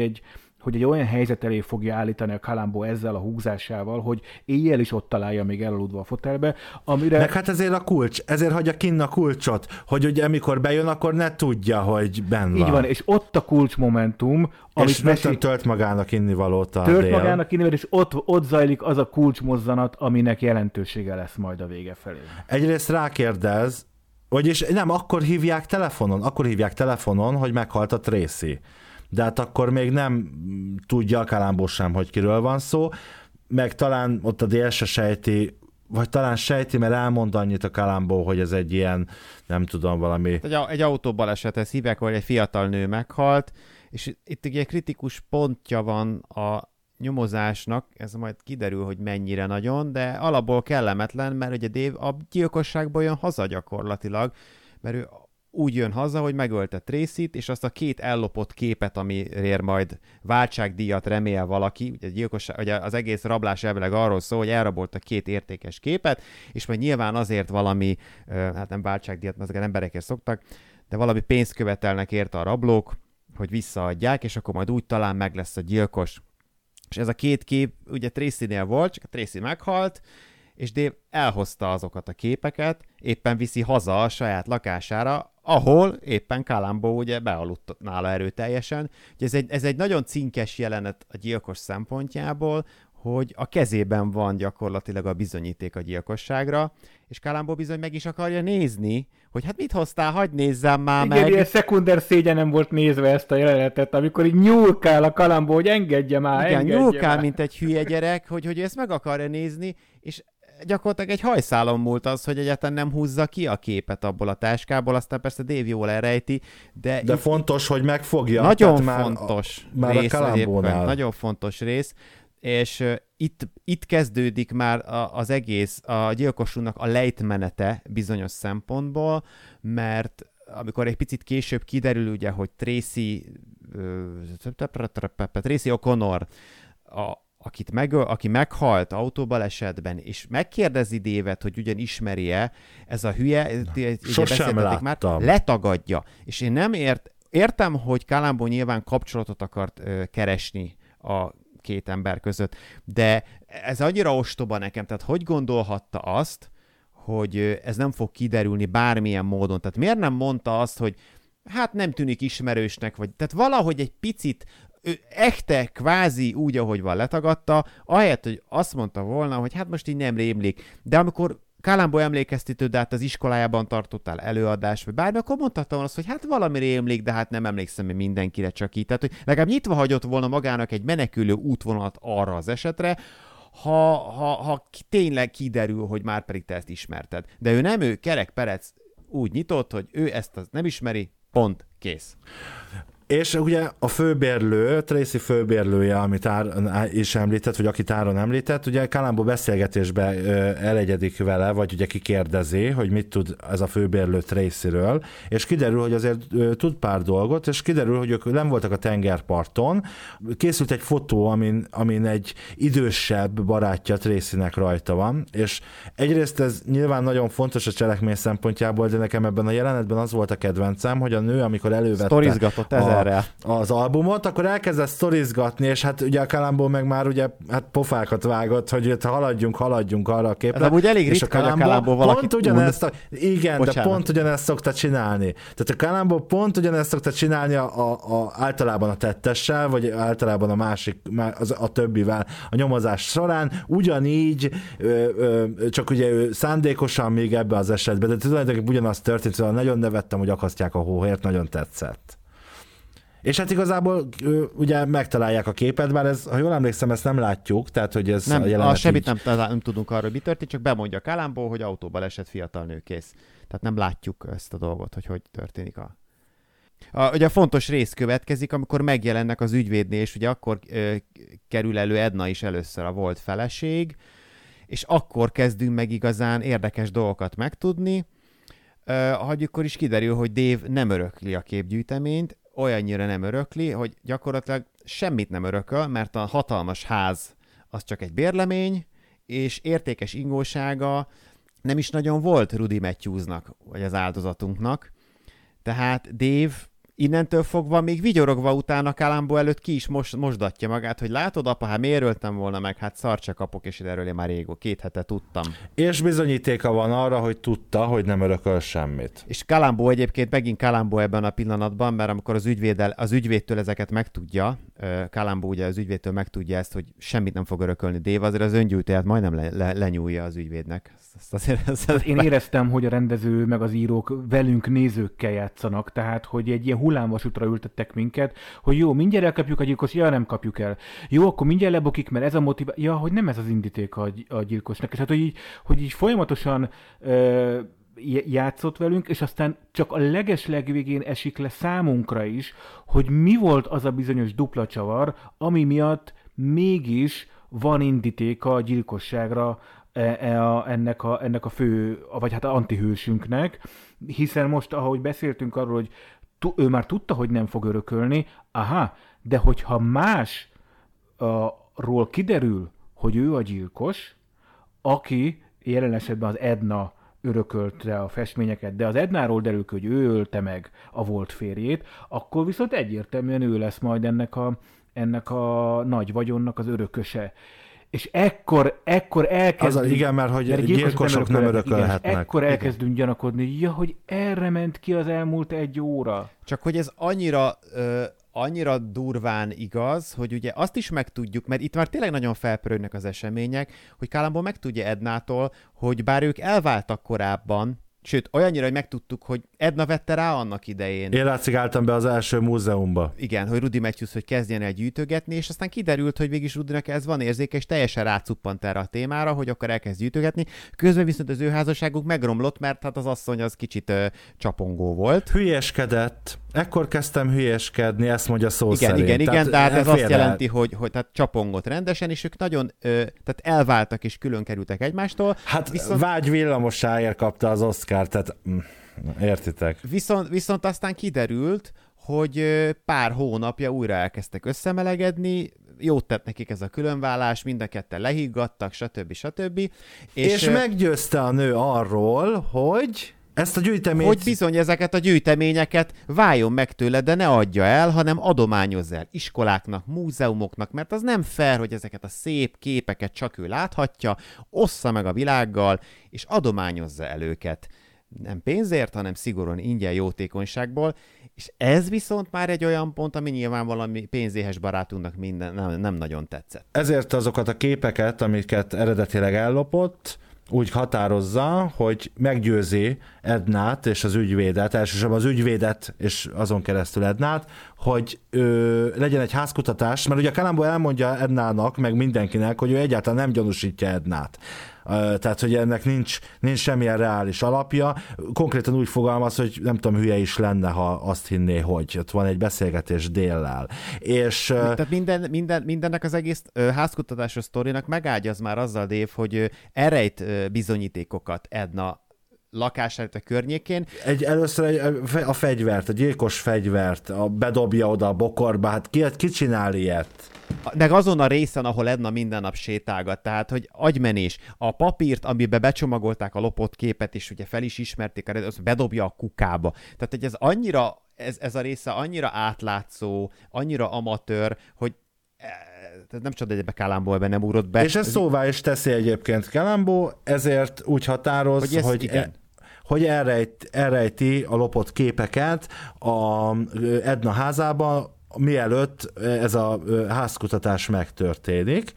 egy olyan helyzet elé fogja állítani a Columbo ezzel a húzásával, hogy éjjel is ott találja még elaludva a fotelbe, amire... Meg hát ezért a kulcs, ezért hagyja kinn a kulcsot, hogy ugye amikor bejön, akkor ne tudja, hogy benn van. Így van, és ott a kulcsmomentum, és tölt magának innivalót a Dale. És ott zajlik az a kulcsmozzanat, aminek jelentősége lesz majd a vége felé. Egyrészt rákérdez, vagyis nem, akkor hívják telefonon, hogy meghalt a Tracy. De hát akkor még nem tudja a Columbo sem, hogy kiről van szó, meg talán ott a Dale se sejti, vagy talán sejti, mert elmond annyit a Columbo, hogy ez egy ilyen, nem tudom, valami... Egy autóbalesethez hívják, hogy egy fiatal nő meghalt, és itt egy kritikus pontja van a nyomozásnak, ez majd kiderül, hogy mennyire nagyon, de alapból kellemetlen, mert ugye Dale a gyilkosságból jön haza gyakorlatilag, mert ő úgy jön haza, hogy megölte Tracyt, és azt a két ellopott képet, amiért majd váltságdíjat remél valaki, ugye gyilkosság, ugye az egész rablás elvileg arról szól, hogy elrabolta két értékes képet, és majd nyilván azért valami, hát nem váltságdíjat, mert ezeket emberekért szoktak, de valami pénzt követelnek érte a rablók, hogy visszaadják, és akkor majd úgy talán meg lesz a gyilkos. És ez a két kép ugye Tracynél volt, csak a Tracy meghalt, és Dave elhozta azokat a képeket, éppen viszi haza a saját lakására, ahol éppen Columbo ugye bealudt nála erőteljesen. Ez egy nagyon cinkes jelenet a gyilkos szempontjából, hogy a kezében van gyakorlatilag a bizonyíték a gyilkosságra, és Columbo bizony meg is akarja nézni, hogy hát mit hoztál, hagyd nézzem már meg. Igen, ilyen szekunder szégyenem volt nézve ezt a jelenetet, amikor így nyúlkál a Columbo, hogy engedje már, igen, engedje nyúlkál, már. Mint egy hülye gyerek, hogy ezt meg akarja nézni, és gyakorlatilag egy hajszálon múlt az, hogy egyáltalán nem húzza ki a képet abból a táskából, aztán persze Dave jól elrejti, de fontos, hogy megfogja. Nagyon fontos rész egyébként, nagyon fontos rész, és itt kezdődik már az egész, a gyilkosunknak a lejtmenete bizonyos szempontból, mert amikor egy picit később kiderül ugye, hogy Tracy O'Connor, aki meghalt autóbalesetben, és megkérdezi Dave-et, hogy ugyan ismeri-e, ez a hülye, sosem láttam. Már letagadja. És én nem értem, hogy Columbo nyilván kapcsolatot akart keresni a két ember között, de ez annyira ostoba nekem, tehát hogy gondolhatta azt, hogy ez nem fog kiderülni bármilyen módon, tehát miért nem mondta azt, hogy hát nem tűnik ismerősnek, vagy tehát valahogy egy picit echte, kvázi úgy, ahogy van letagadta, ahelyett, hogy azt mondta volna, hogy hát most így nem rémlik, de amikor Columbo emlékeztető, de hát az iskolájában tartottál előadást, vagy bármi, akkor mondhatta volna azt, hogy hát valamire émlik, de hát nem emlékszem mindenkire csak így. Tehát, hogy legalább nyitva hagyott volna magának egy menekülő útvonalat arra az esetre, ha tényleg kiderül, hogy már pedig te ezt ismerted. De ő nem, ő kerek-perec úgy nyitott, hogy ő ezt nem ismeri, pont, kész. És ugye a főbérlő, Tracy főbérlője, amit is említett, vagy akit Áron említett, ugye Columbo beszélgetésben elegyedik vele, vagy ugye kikérdezi, hogy mit tud ez a főbérlő Tracyről, és kiderül, hogy azért tud pár dolgot, és kiderül, hogy ők nem voltak a tengerparton. Készült egy fotó, amin egy idősebb barátja Tracynek rajta van, és egyrészt ez nyilván nagyon fontos a cselekmény szempontjából, de nekem ebben a jelenetben az volt a kedvencem, hogy a nő, amikor elővette az albumot, akkor elkezdett sztorizgatni, és hát ugye a Columbo meg már ugye hát pofákat vágott, hogy ha haladjunk arra a képre. Ez amúgy elég ritka, hogy a Columbo valakit pont ugyanezt szokta csinálni. Tehát a Columbo pont ugyanezt szokta csinálni általában a tettessel, vagy általában a másik, a többivel a nyomozás során. Ugyanígy, csak ugye ő szándékosan még ebbe az esetben, de tulajdonképpen ugyanaz történt, szóval nagyon nevettem, hogy akasztják a hóhért, nagyon tetszett. És hát igazából ugye megtalálják a képet, bár ez, ha jól emlékszem, ezt nem látjuk, tehát hogy ez nem, a jelenet semmit nem tudunk arról, mi történt, csak bemondja Columbo, hogy autóbaleset, fiatal nő, kész. Tehát nem látjuk ezt a dolgot, hogy hogy történik ugye a fontos rész következik, amikor megjelennek az ügyvédnél, és ugye akkor kerül elő Edna is először, a volt feleség, és akkor kezdünk meg igazán érdekes dolgokat megtudni, akkor is kiderül, hogy Dave nem örökli a képgyűjteményt, olyannyira nem örökli, hogy gyakorlatilag semmit nem örököl, mert a hatalmas ház az csak egy bérlemény, és értékes ingósága nem is nagyon volt Rudy Matthewsnak, vagy az áldozatunknak. Tehát Dave innentől fogva még vigyorogva utána Columbo előtt ki is mosdatja magát, hogy látod, apa, hát miért öltem volna meg, hát szar csak kapok, és erről én már régó, 2 hete tudtam. És bizonyítéka van arra, hogy tudta, hogy nem örököl semmit. És Columbo egyébként, megint Columbo ebben a pillanatban, mert amikor az ügyvédtől ezeket megtudja, Columbo ugye az ügyvédtől megtudja ezt, hogy semmit nem fog örökölni Dave, azért az öngyűjtőjét majdnem lenyúlja az ügyvédnek. Ezt én éreztem, hogy a rendező meg az írók velünk nézőkkel játszanak, tehát hogy egy ilyen hullámvasútra ültettek minket, hogy jó, mindjárt elkapjuk a gyilkos, ja, nem kapjuk el. Jó, akkor mindjárt lebukik, mert ez a motiváció, ja, hogy nem ez az indíték a gyilkosnak. És hát, hogy így folyamatosan játszott velünk, és aztán csak a legeslegvégén esik le számunkra is, hogy mi volt az a bizonyos dupla csavar, ami miatt mégis van indítéka a gyilkosságra ennek a fő, vagy hát a antihősünknek, hiszen most, ahogy beszéltünk arról, hogy ő már tudta, hogy nem fog örökölni, de hogyha másról kiderül, hogy ő a gyilkos, aki jelen esetben az Edna örökölte a festményeket, de az Ednáról derül, hogy ő ölte meg a volt férjét, akkor viszont egyértelműen ő lesz majd ennek a nagy vagyonnak az örököse. És ekkor elkezdünk... Az, igen, mert hogy gyilkosok nem örökölhetnek. Igen, ekkor elkezdünk gyanakodni, ja, hogy erre ment ki az elmúlt egy óra. Csak hogy ez annyira durván igaz, hogy ugye azt is megtudjuk, mert itt már tényleg nagyon felpörögnek az események, hogy Columbo megtudja Ednától, hogy bár ők elváltak korábban, sőt, olyannyira, hogy megtudtuk, hogy Edna vette rá annak idején. Én látszik be az első múzeumba. Igen, hogy Rudy Matthews, hogy kezdjen el gyűjtögetni, és aztán kiderült, hogy végig Rudynak ez van érzéke, és teljesen rácuppant erre a témára, hogy akkor elkezd gyűjtögetni. Közben viszont az ő házasságuk megromlott, mert hát az asszony az kicsit csapongó volt. Hülyeskedett. Ekkor kezdtem hülyeskedni, ezt mondja szó igen, szerint. Igen, tehát ez azt jelenti, hogy tehát csapongott rendesen, és ők nagyon tehát elváltak és külön kerültek egymástól. Hát viszont... Vágy villamosáért kapta az Oscar, tehát értitek. Viszont aztán kiderült, hogy pár hónapja újra elkezdtek összemelegedni, jót tett nekik ez a különvállás, mind a ketten lehiggadtak, stb. És meggyőzte a nő arról, hogy... Ezt a gyűjteményt... Hogy bizony ezeket a gyűjteményeket váljon meg tőle, de ne adja el, hanem adományozz el iskoláknak, múzeumoknak, mert az nem fair, hogy ezeket a szép képeket csak ő láthatja, ossza meg a világgal, és adományozza el őket. Nem pénzért, hanem szigorúan ingyen jótékonyságból, és ez viszont már egy olyan pont, ami nyilván valami pénzéhes barátunknak minden nem nagyon tetszett. Ezért azokat a képeket, amiket eredetileg ellopott, úgy határozza, hogy meggyőzi Ednát és az ügyvédet, elsősorban az ügyvédet és azon keresztül Ednát, hogy legyen egy házkutatás, mert ugye a Columbo elmondja Ednának, meg mindenkinek, hogy ő egyáltalán nem gyanúsítja Ednát. Tehát, hogy ennek nincs semmilyen reális alapja. Konkrétan úgy fogalmaz, hogy nem tudom, hülye is lenne, ha azt hinné, hogy ott van egy beszélgetés Dale-lel. És... Tehát mindennek az egész házkutatásos sztorinak megágyaz már azzal, Dave, hogy elrejt bizonyítékokat Edna lakását a környékén. Először a fegyvert, a gyilkos fegyvert, bedobja oda a bokorba, hát ki csinál ilyet? Meg azon a részen, ahol Edna minden nap sétálgat, tehát, hogy agymenés. A papírt, amiben becsomagolták a lopott képet, és ugye fel is ismerték, az bedobja a kukába. Tehát, hogy ez annyira, ez a része annyira átlátszó, annyira amatőr, hogy tehát nem csak egybe Columbo ebben nem ugrott be. És ez szóvá is teszi egyébként Columbo, ezért úgy határoz, hogy elrejti a lopott képeket a Edna házába, mielőtt ez a házkutatás megtörténik,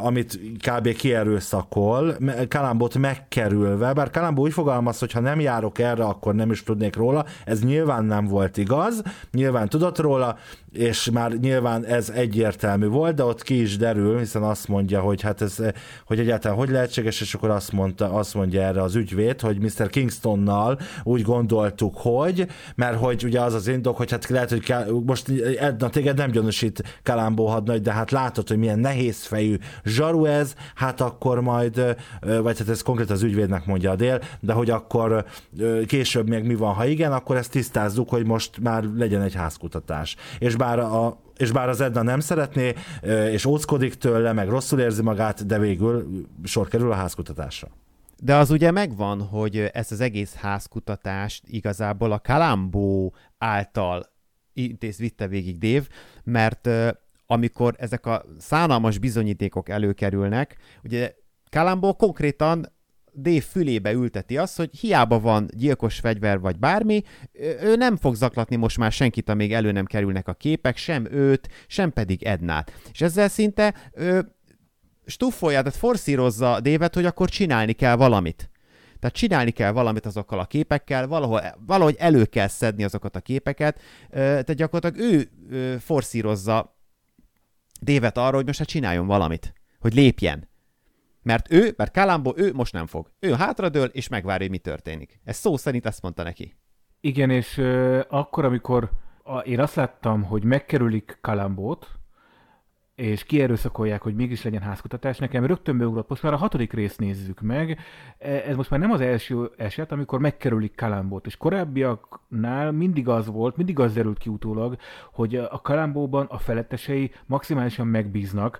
amit kb. Kierőszakol, Columbot megkerülve, bár Columbo úgy fogalmaz, hogy ha nem járok erre, akkor nem is tudnék róla, ez nyilván nem volt igaz, nyilván tudott róla, és már nyilván ez egyértelmű volt, de ott ki is derül, hiszen azt mondja, hogy hát ez, hogy egyáltalán hogy lehetséges, és akkor azt mondja erre az ügyvéd, hogy Mr. Kingstonnal úgy gondoltuk, hogy, mert hogy ugye az indok, hogy hát lehet, hogy most Edna téged nem gyanúsít Columbo hadnagy, de hát látod, hogy milyen nehézfejű zsaru ez, hát akkor majd, vagy hát ez konkrétan az ügyvédnek mondja a Dale, de hogy akkor később még mi van, ha igen, akkor ezt tisztázzuk, hogy most már legyen egy házkutatás. És bár az Edna nem szeretné, és óckodik tőle, meg rosszul érzi magát, de végül sor kerül a házkutatásra. De az ugye megvan, hogy ezt az egész házkutatást igazából a Columbo által vitte végig Dave, mert amikor ezek a szánalmas bizonyítékok előkerülnek, ugye Columbo konkrétan Dave fülébe ülteti azt, hogy hiába van gyilkos fegyver vagy bármi, ő nem fog zaklatni most már senkit, amíg elő nem kerülnek a képek, sem őt, sem pedig Ednát. És ezzel szinte stuffolja, tehát forszírozza Dave-et, hogy akkor csinálni kell valamit. Tehát csinálni kell valamit azokkal a képekkel, valahogy elő kell szedni azokat a képeket, tehát gyakorlatilag ő forszírozza Dave-et arra, hogy most hát csináljon valamit, hogy lépjen. Mert Columbo, ő most nem fog. Ő hátradől, és megvárja, hogy mi történik. Ez szó szerint ezt mondta neki. Igen, és akkor, amikor én azt láttam, hogy megkerülik Columbót, és kierőszakolják, hogy mégis legyen házkutatás, nekem rögtön beugrott, most már a 6. részt nézzük meg, ez most már nem az első eset, amikor megkerülik Columbót, és korábbiaknál mindig az derült ki utólag, hogy a Columbóban a felettesei maximálisan megbíznak,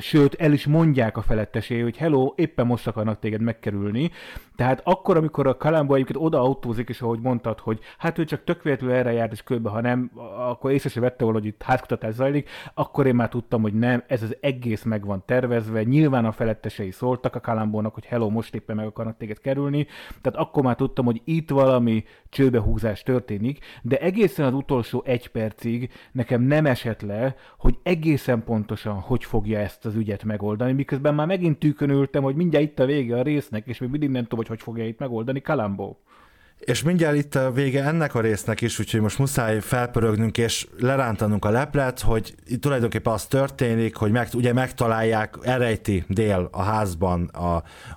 sőt, el is mondják a felettesei, hogy hello, éppen most akarnak téged megkerülni, tehát akkor, amikor a Columbo egyébként odaautózik, és ahogy mondtad, hogy hát ő csak tök véletlenül erre járt, és körbe, ha nem, akkor észre se vette volna, hogy itt házkutatás zajlik, akkor én már tudtam, hogy nem, ez az egész meg van tervezve, nyilván a felettesei szóltak a Kalambónak, hogy hello, most éppen meg akarnak téged kerülni, tehát akkor már tudtam, hogy itt valami csőbehúzás történik, de egészen az utolsó egy percig nekem nem esett le, hogy egészen pontosan hogy fogja ezt az ügyet megoldani, miközben már megint tűkön ültem, hogy mindjárt itt a vége a résznek, és még mindig nem tudom, hogy hogy fogja itt megoldani Columbo. És mindjárt itt a vége ennek a résznek is, úgyhogy most muszáj felpörögnünk és lerántanunk a leplet, hogy itt tulajdonképpen az történik, hogy ugye megtalálják, elrejti Dale a házban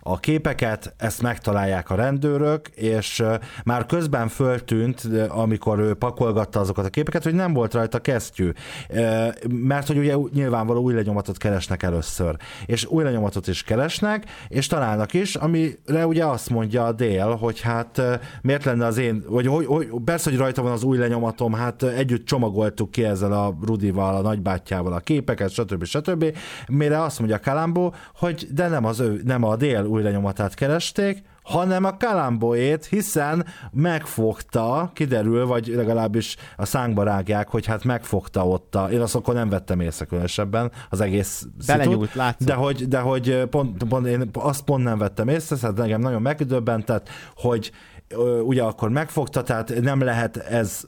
a képeket, ezt megtalálják a rendőrök, és már közben föltűnt, amikor ő pakolgatta azokat a képeket, hogy nem volt rajta kesztyű, mert hogy ugye nyilvánvaló új lenyomatot keresnek először, és új lenyomatot is keresnek, és találnak is, amire ugye azt mondja Dale, hogy hát miért lenne az én, vagy persze, hogy rajta van az új lenyomatom, hát együtt csomagoltuk ki ezzel a Rudival, a nagybátyjával a képeket, stb. Mire azt mondja Columbo, hogy de nem a Dale új lenyomatát keresték, hanem a Columboét, hiszen megfogta, kiderül, vagy legalábbis a szánkba rágják, hogy hát megfogta ott én azt akkor nem vettem észre különösebben az egész szitut, de hogy én azt nem vettem észre, szóval engem nagyon megdöbbentett, hogy ugye akkor megfogta, tehát nem lehet ez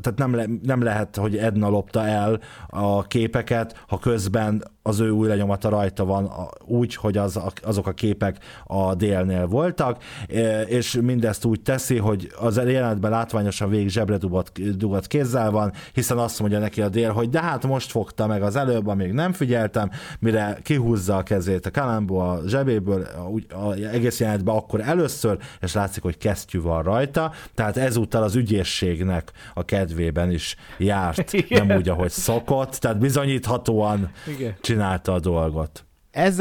tehát nem lehet, hogy Edna lopta el a képeket, ha közben az ő új lenyomata rajta van úgy, hogy azok a képek a Dale-nél voltak, és mindezt úgy teszi, hogy az jelenetben látványosan végig zsebre dugott kézzel van, hiszen azt mondja neki a Dale, hogy de hát most fogta meg az előbb, amíg nem figyeltem, mire kihúzza a kezét a Columbo a zsebéből, az egész jelenetben akkor először, és látszik, hogy kesztyű van rajta, tehát ezúttal az ügyészségnek a kedvében is járt, nem úgy, ahogy szokott, tehát bizonyíthatóan csinálta a dolgot. Ez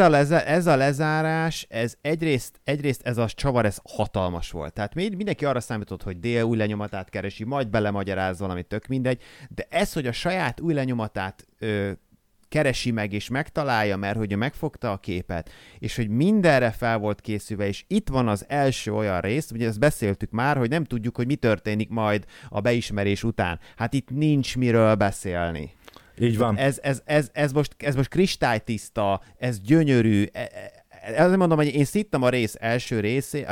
a lezárás, ez egyrészt ez a csavar, ez hatalmas volt. Tehát mindenki arra számított, hogy Dale új lenyomatát keresi, majd belemagyarázz valamit, tök mindegy, de ez, hogy a saját új lenyomatát keresi meg és megtalálja, mert hogy ő megfogta a képet, és hogy mindenre fel volt készülve, és itt van az első olyan rész, ugye ezt beszéltük már, hogy nem tudjuk, hogy mi történik majd a beismerés után. Hát itt nincs miről beszélni. Így van. Ez most kristálytiszta, ez gyönyörű, azért mondom, hogy én szittem a rész első részét,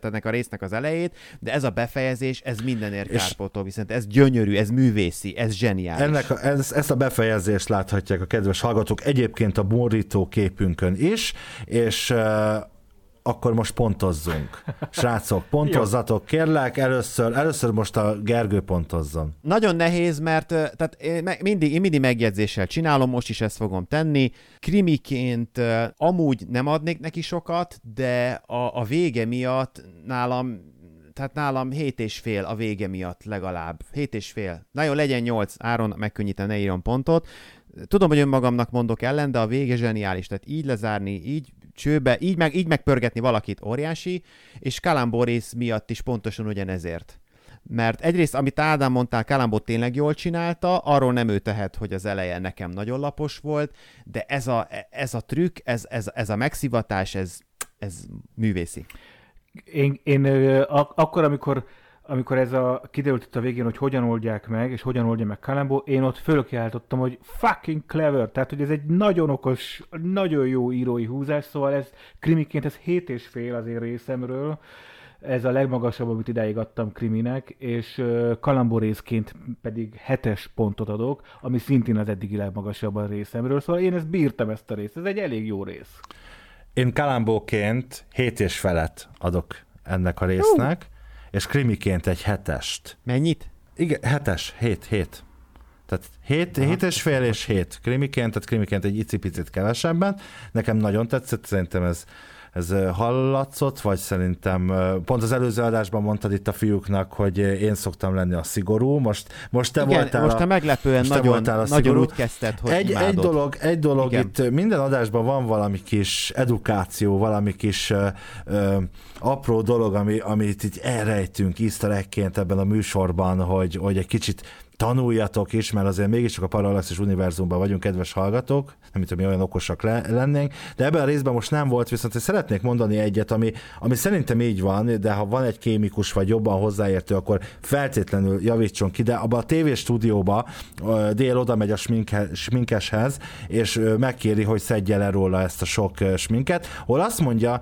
ennek a résznek az elejét, de ez a befejezés, ez mindenért kárpótol, viszont ez gyönyörű, ez művészi, ez zseniális. Ezt a befejezést láthatják a kedves hallgatók egyébként a borító képünkön is, és akkor most pontozzunk. Srácok, pontozzatok, kérlek, először most a Gergő pontozzon. Nagyon nehéz, mert tehát én mindig megjegyzéssel csinálom, most is ezt fogom tenni. Krimiként amúgy nem adnék neki sokat, de a vége miatt nálam 7,5 a vége miatt legalább. 7,5. Na jó, legyen 8, Áron megkönnyítem, ne írjon pontot. Tudom, hogy önmagamnak mondok ellen, de a vége zseniális, tehát így lezárni, így csőbe, így megpörgetni valakit óriási, és Columbo rész miatt is pontosan ugyanezért. Mert egyrészt, amit Ádám mondtál, Columbo tényleg jól csinálta, arról nem ő tehet, hogy az eleje nekem nagyon lapos volt, de ez a trükk, ez a megszivatás, ez művészi. Én akkor, amikor ez kiderült itt a végén, hogy hogyan oldják meg, és hogyan oldja meg Columbo, én ott fölkiáltottam, hogy fucking clever, tehát hogy ez egy nagyon okos, nagyon jó írói húzás, szóval ez krimiként, ez 7,5 az én részemről, ez a legmagasabb, amit idáig adtam kriminek, és Columbo részként pedig 7-es pontot adok, ami szintén az eddigi legmagasabb a részemről, szóval én ezt bírtam, ezt a részt, ez egy elég jó rész. Én Columboként 7,5 adok ennek a résznek, és krimiként egy 7-est. Mennyit? Igen, 7-es, 7. Tehát 7,5 és 7 krimiként, tehát krimiként egy icipicit kevesebben. Nekem nagyon tetszett, szerintem ez hallatszott, vagy szerintem pont az előző adásban mondtad itt a fiúknak, hogy én szoktam lenni a szigorú, most te igen, voltál most te meglepően most nagyon, te nagyon úgy kezdted, hogy egy dolog itt minden adásban van valami kis edukáció, valami kis apró dolog, amit itt elrejtünk easter eggként ebben a műsorban, hogy egy kicsit tanuljatok is, mert azért mégiscsak a Parallaxis univerzumban vagyunk, kedves hallgatók, nem tudom, mi olyan okosak lennénk, de ebben a részben most nem volt, viszont szeretnék mondani egyet, ami szerintem így van, de ha van egy kémikus vagy jobban hozzáértő, akkor feltétlenül javítson ki, de abban a tévéstúdióban Dél oda megy a sminkeshez, és megkéri, hogy szedje le róla ezt a sok sminket, hol azt mondja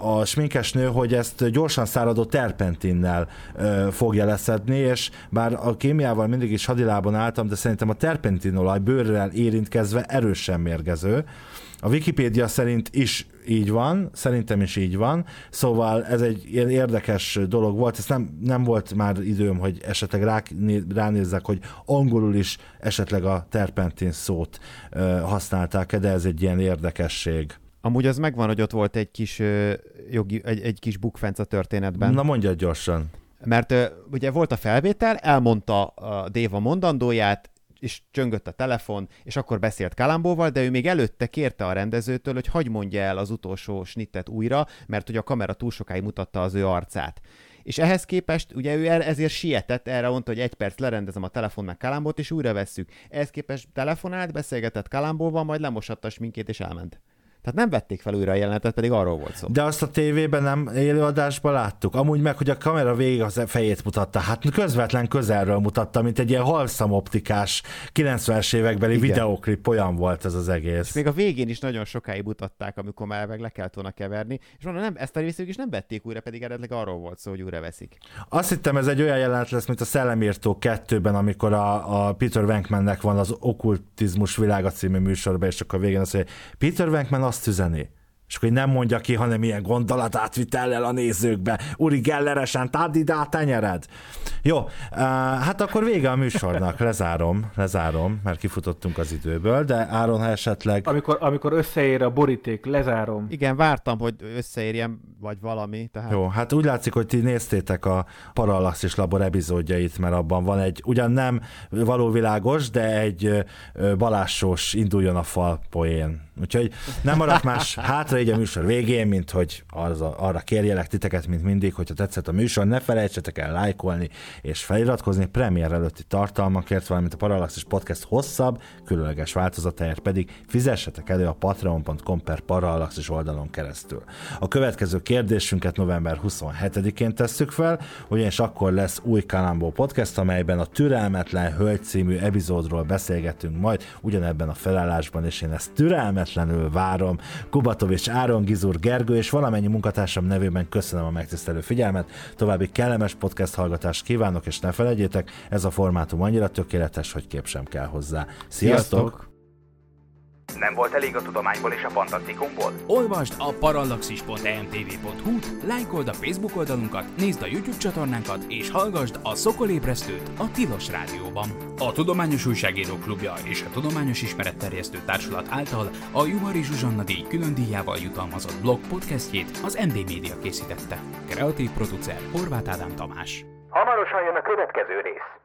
a sminkesnő, hogy ezt gyorsan száradó terpentinnel fogja leszedni, és bár a kémiával mindig is hadilábon álltam, de szerintem a terpentinolaj bőrrel érintkezve erősen mérgező. A Wikipédia szerint is így van, szerintem is így van, szóval ez egy ilyen érdekes dolog volt, ezt nem volt már időm, hogy esetleg ránézzek, hogy angolul is esetleg a terpentin szót használták, de ez egy ilyen érdekesség. Amúgy az megvan, hogy ott volt egy kis, egy kis bukfenc a történetben. Na mondjad gyorsan. Mert ugye volt a felvétel, elmondta a Déva mondandóját, és csöngött a telefon, és akkor beszélt Kalambóval, de ő még előtte kérte a rendezőtől, hogy hagy mondja el az utolsó snittet újra, mert ugye a kamera túl sokáig mutatta az ő arcát. És ehhez képest, ugye ő ezért sietett, erre mondta, hogy 1 perc lerendezem a telefon meg Kalambót, és újra vesszük. Ehhez képest telefonált, beszélgetett Kalambóval, majd lemosatta a sminkét, és elment. Tehát nem vették fel újra a jelenetet, pedig arról volt szó. De azt a tévében nem, élőadásban láttuk. Amúgy meg, hogy a kamera végig az fejét mutatta. Hát közvetlen közelről mutatta, mint egy ilyen halszamoptikás 90-es évekbeli igen. Videóklip, olyan volt ez az egész. És még a végén is nagyon sokáig mutatták, amikor már meg le kellett volna keverni, és mondom, nem, ezt a részük is nem vették újra, pedig eredetileg arról volt szó, hogy újra veszik. Azt hittem, ez egy olyan jelenet lesz, mint a Szellemírtók 2-ben, amikor a Peter Venkmannek van az Okkultizmus világa című műsorban, és akkor a végén azt mondja, Peter Venkman azt üzeni. És akkor nem mondja ki, hanem ilyen gondolatátvitellel a nézőkbe. Uri Gelleresen, tárd ide a tenyered. Jó, hát akkor vége a műsornak. Lezárom, mert kifutottunk az időből, de Áron, ha esetleg... Amikor összeér a boríték, lezárom. Igen, vártam, hogy összeérjem, vagy valami. Tehát... Jó, hát úgy látszik, hogy ti néztétek a Parallaxis Labor epizódjait, mert abban van egy, ugyan nem valóvilágos, de egy balássós induljon a fal poén. Úgyhogy nem maradt más hátra így a műsor végén, mint hogy arra kérjelek titeket, mint mindig, hogyha tetszett a műsor, ne felejtsetek el lájkolni és feliratkozni premier előtti tartalmakért, valamint a Parallaxis Podcast hosszabb, különleges változatáért pedig fizessetek elő a patreon.com/Parallaxis oldalon keresztül. A következő kérdésünket november 27-én tesszük fel, ugyanis akkor lesz új Columbo podcast, amelyben a Türelmetlen Hölgy című epizódról beszélgetünk majd ugyanebben a felállásban, és én ezt türelmetlenül várom. Kubatovics Áron, Gizur Gergő és valamennyi munkatársam nevében köszönöm a megtisztelő figyelmet, további kellemes podcast hallgatást kívánok, és ne felejtjétek, ez a formátum annyira tökéletes, hogy kép sem kell hozzá. Sziasztok! Nem volt elég a tudományból és a fantasztikumból? Olvasd a parallaxis.emtv.hu, lájkold a Facebook oldalunkat, nézd a YouTube csatornánkat, és hallgasd a Szokolébresztőt a Tilos Rádióban. A Tudományos Újságíró Klubja és a Tudományos Ismeretterjesztő Társulat által a Juhari Zsuzsanna díj külön díjával jutalmazott blog podcastjét az MD Media készítette. Kreatív producer Horváth Ádám Tamás. Hamarosan jön a következő rész.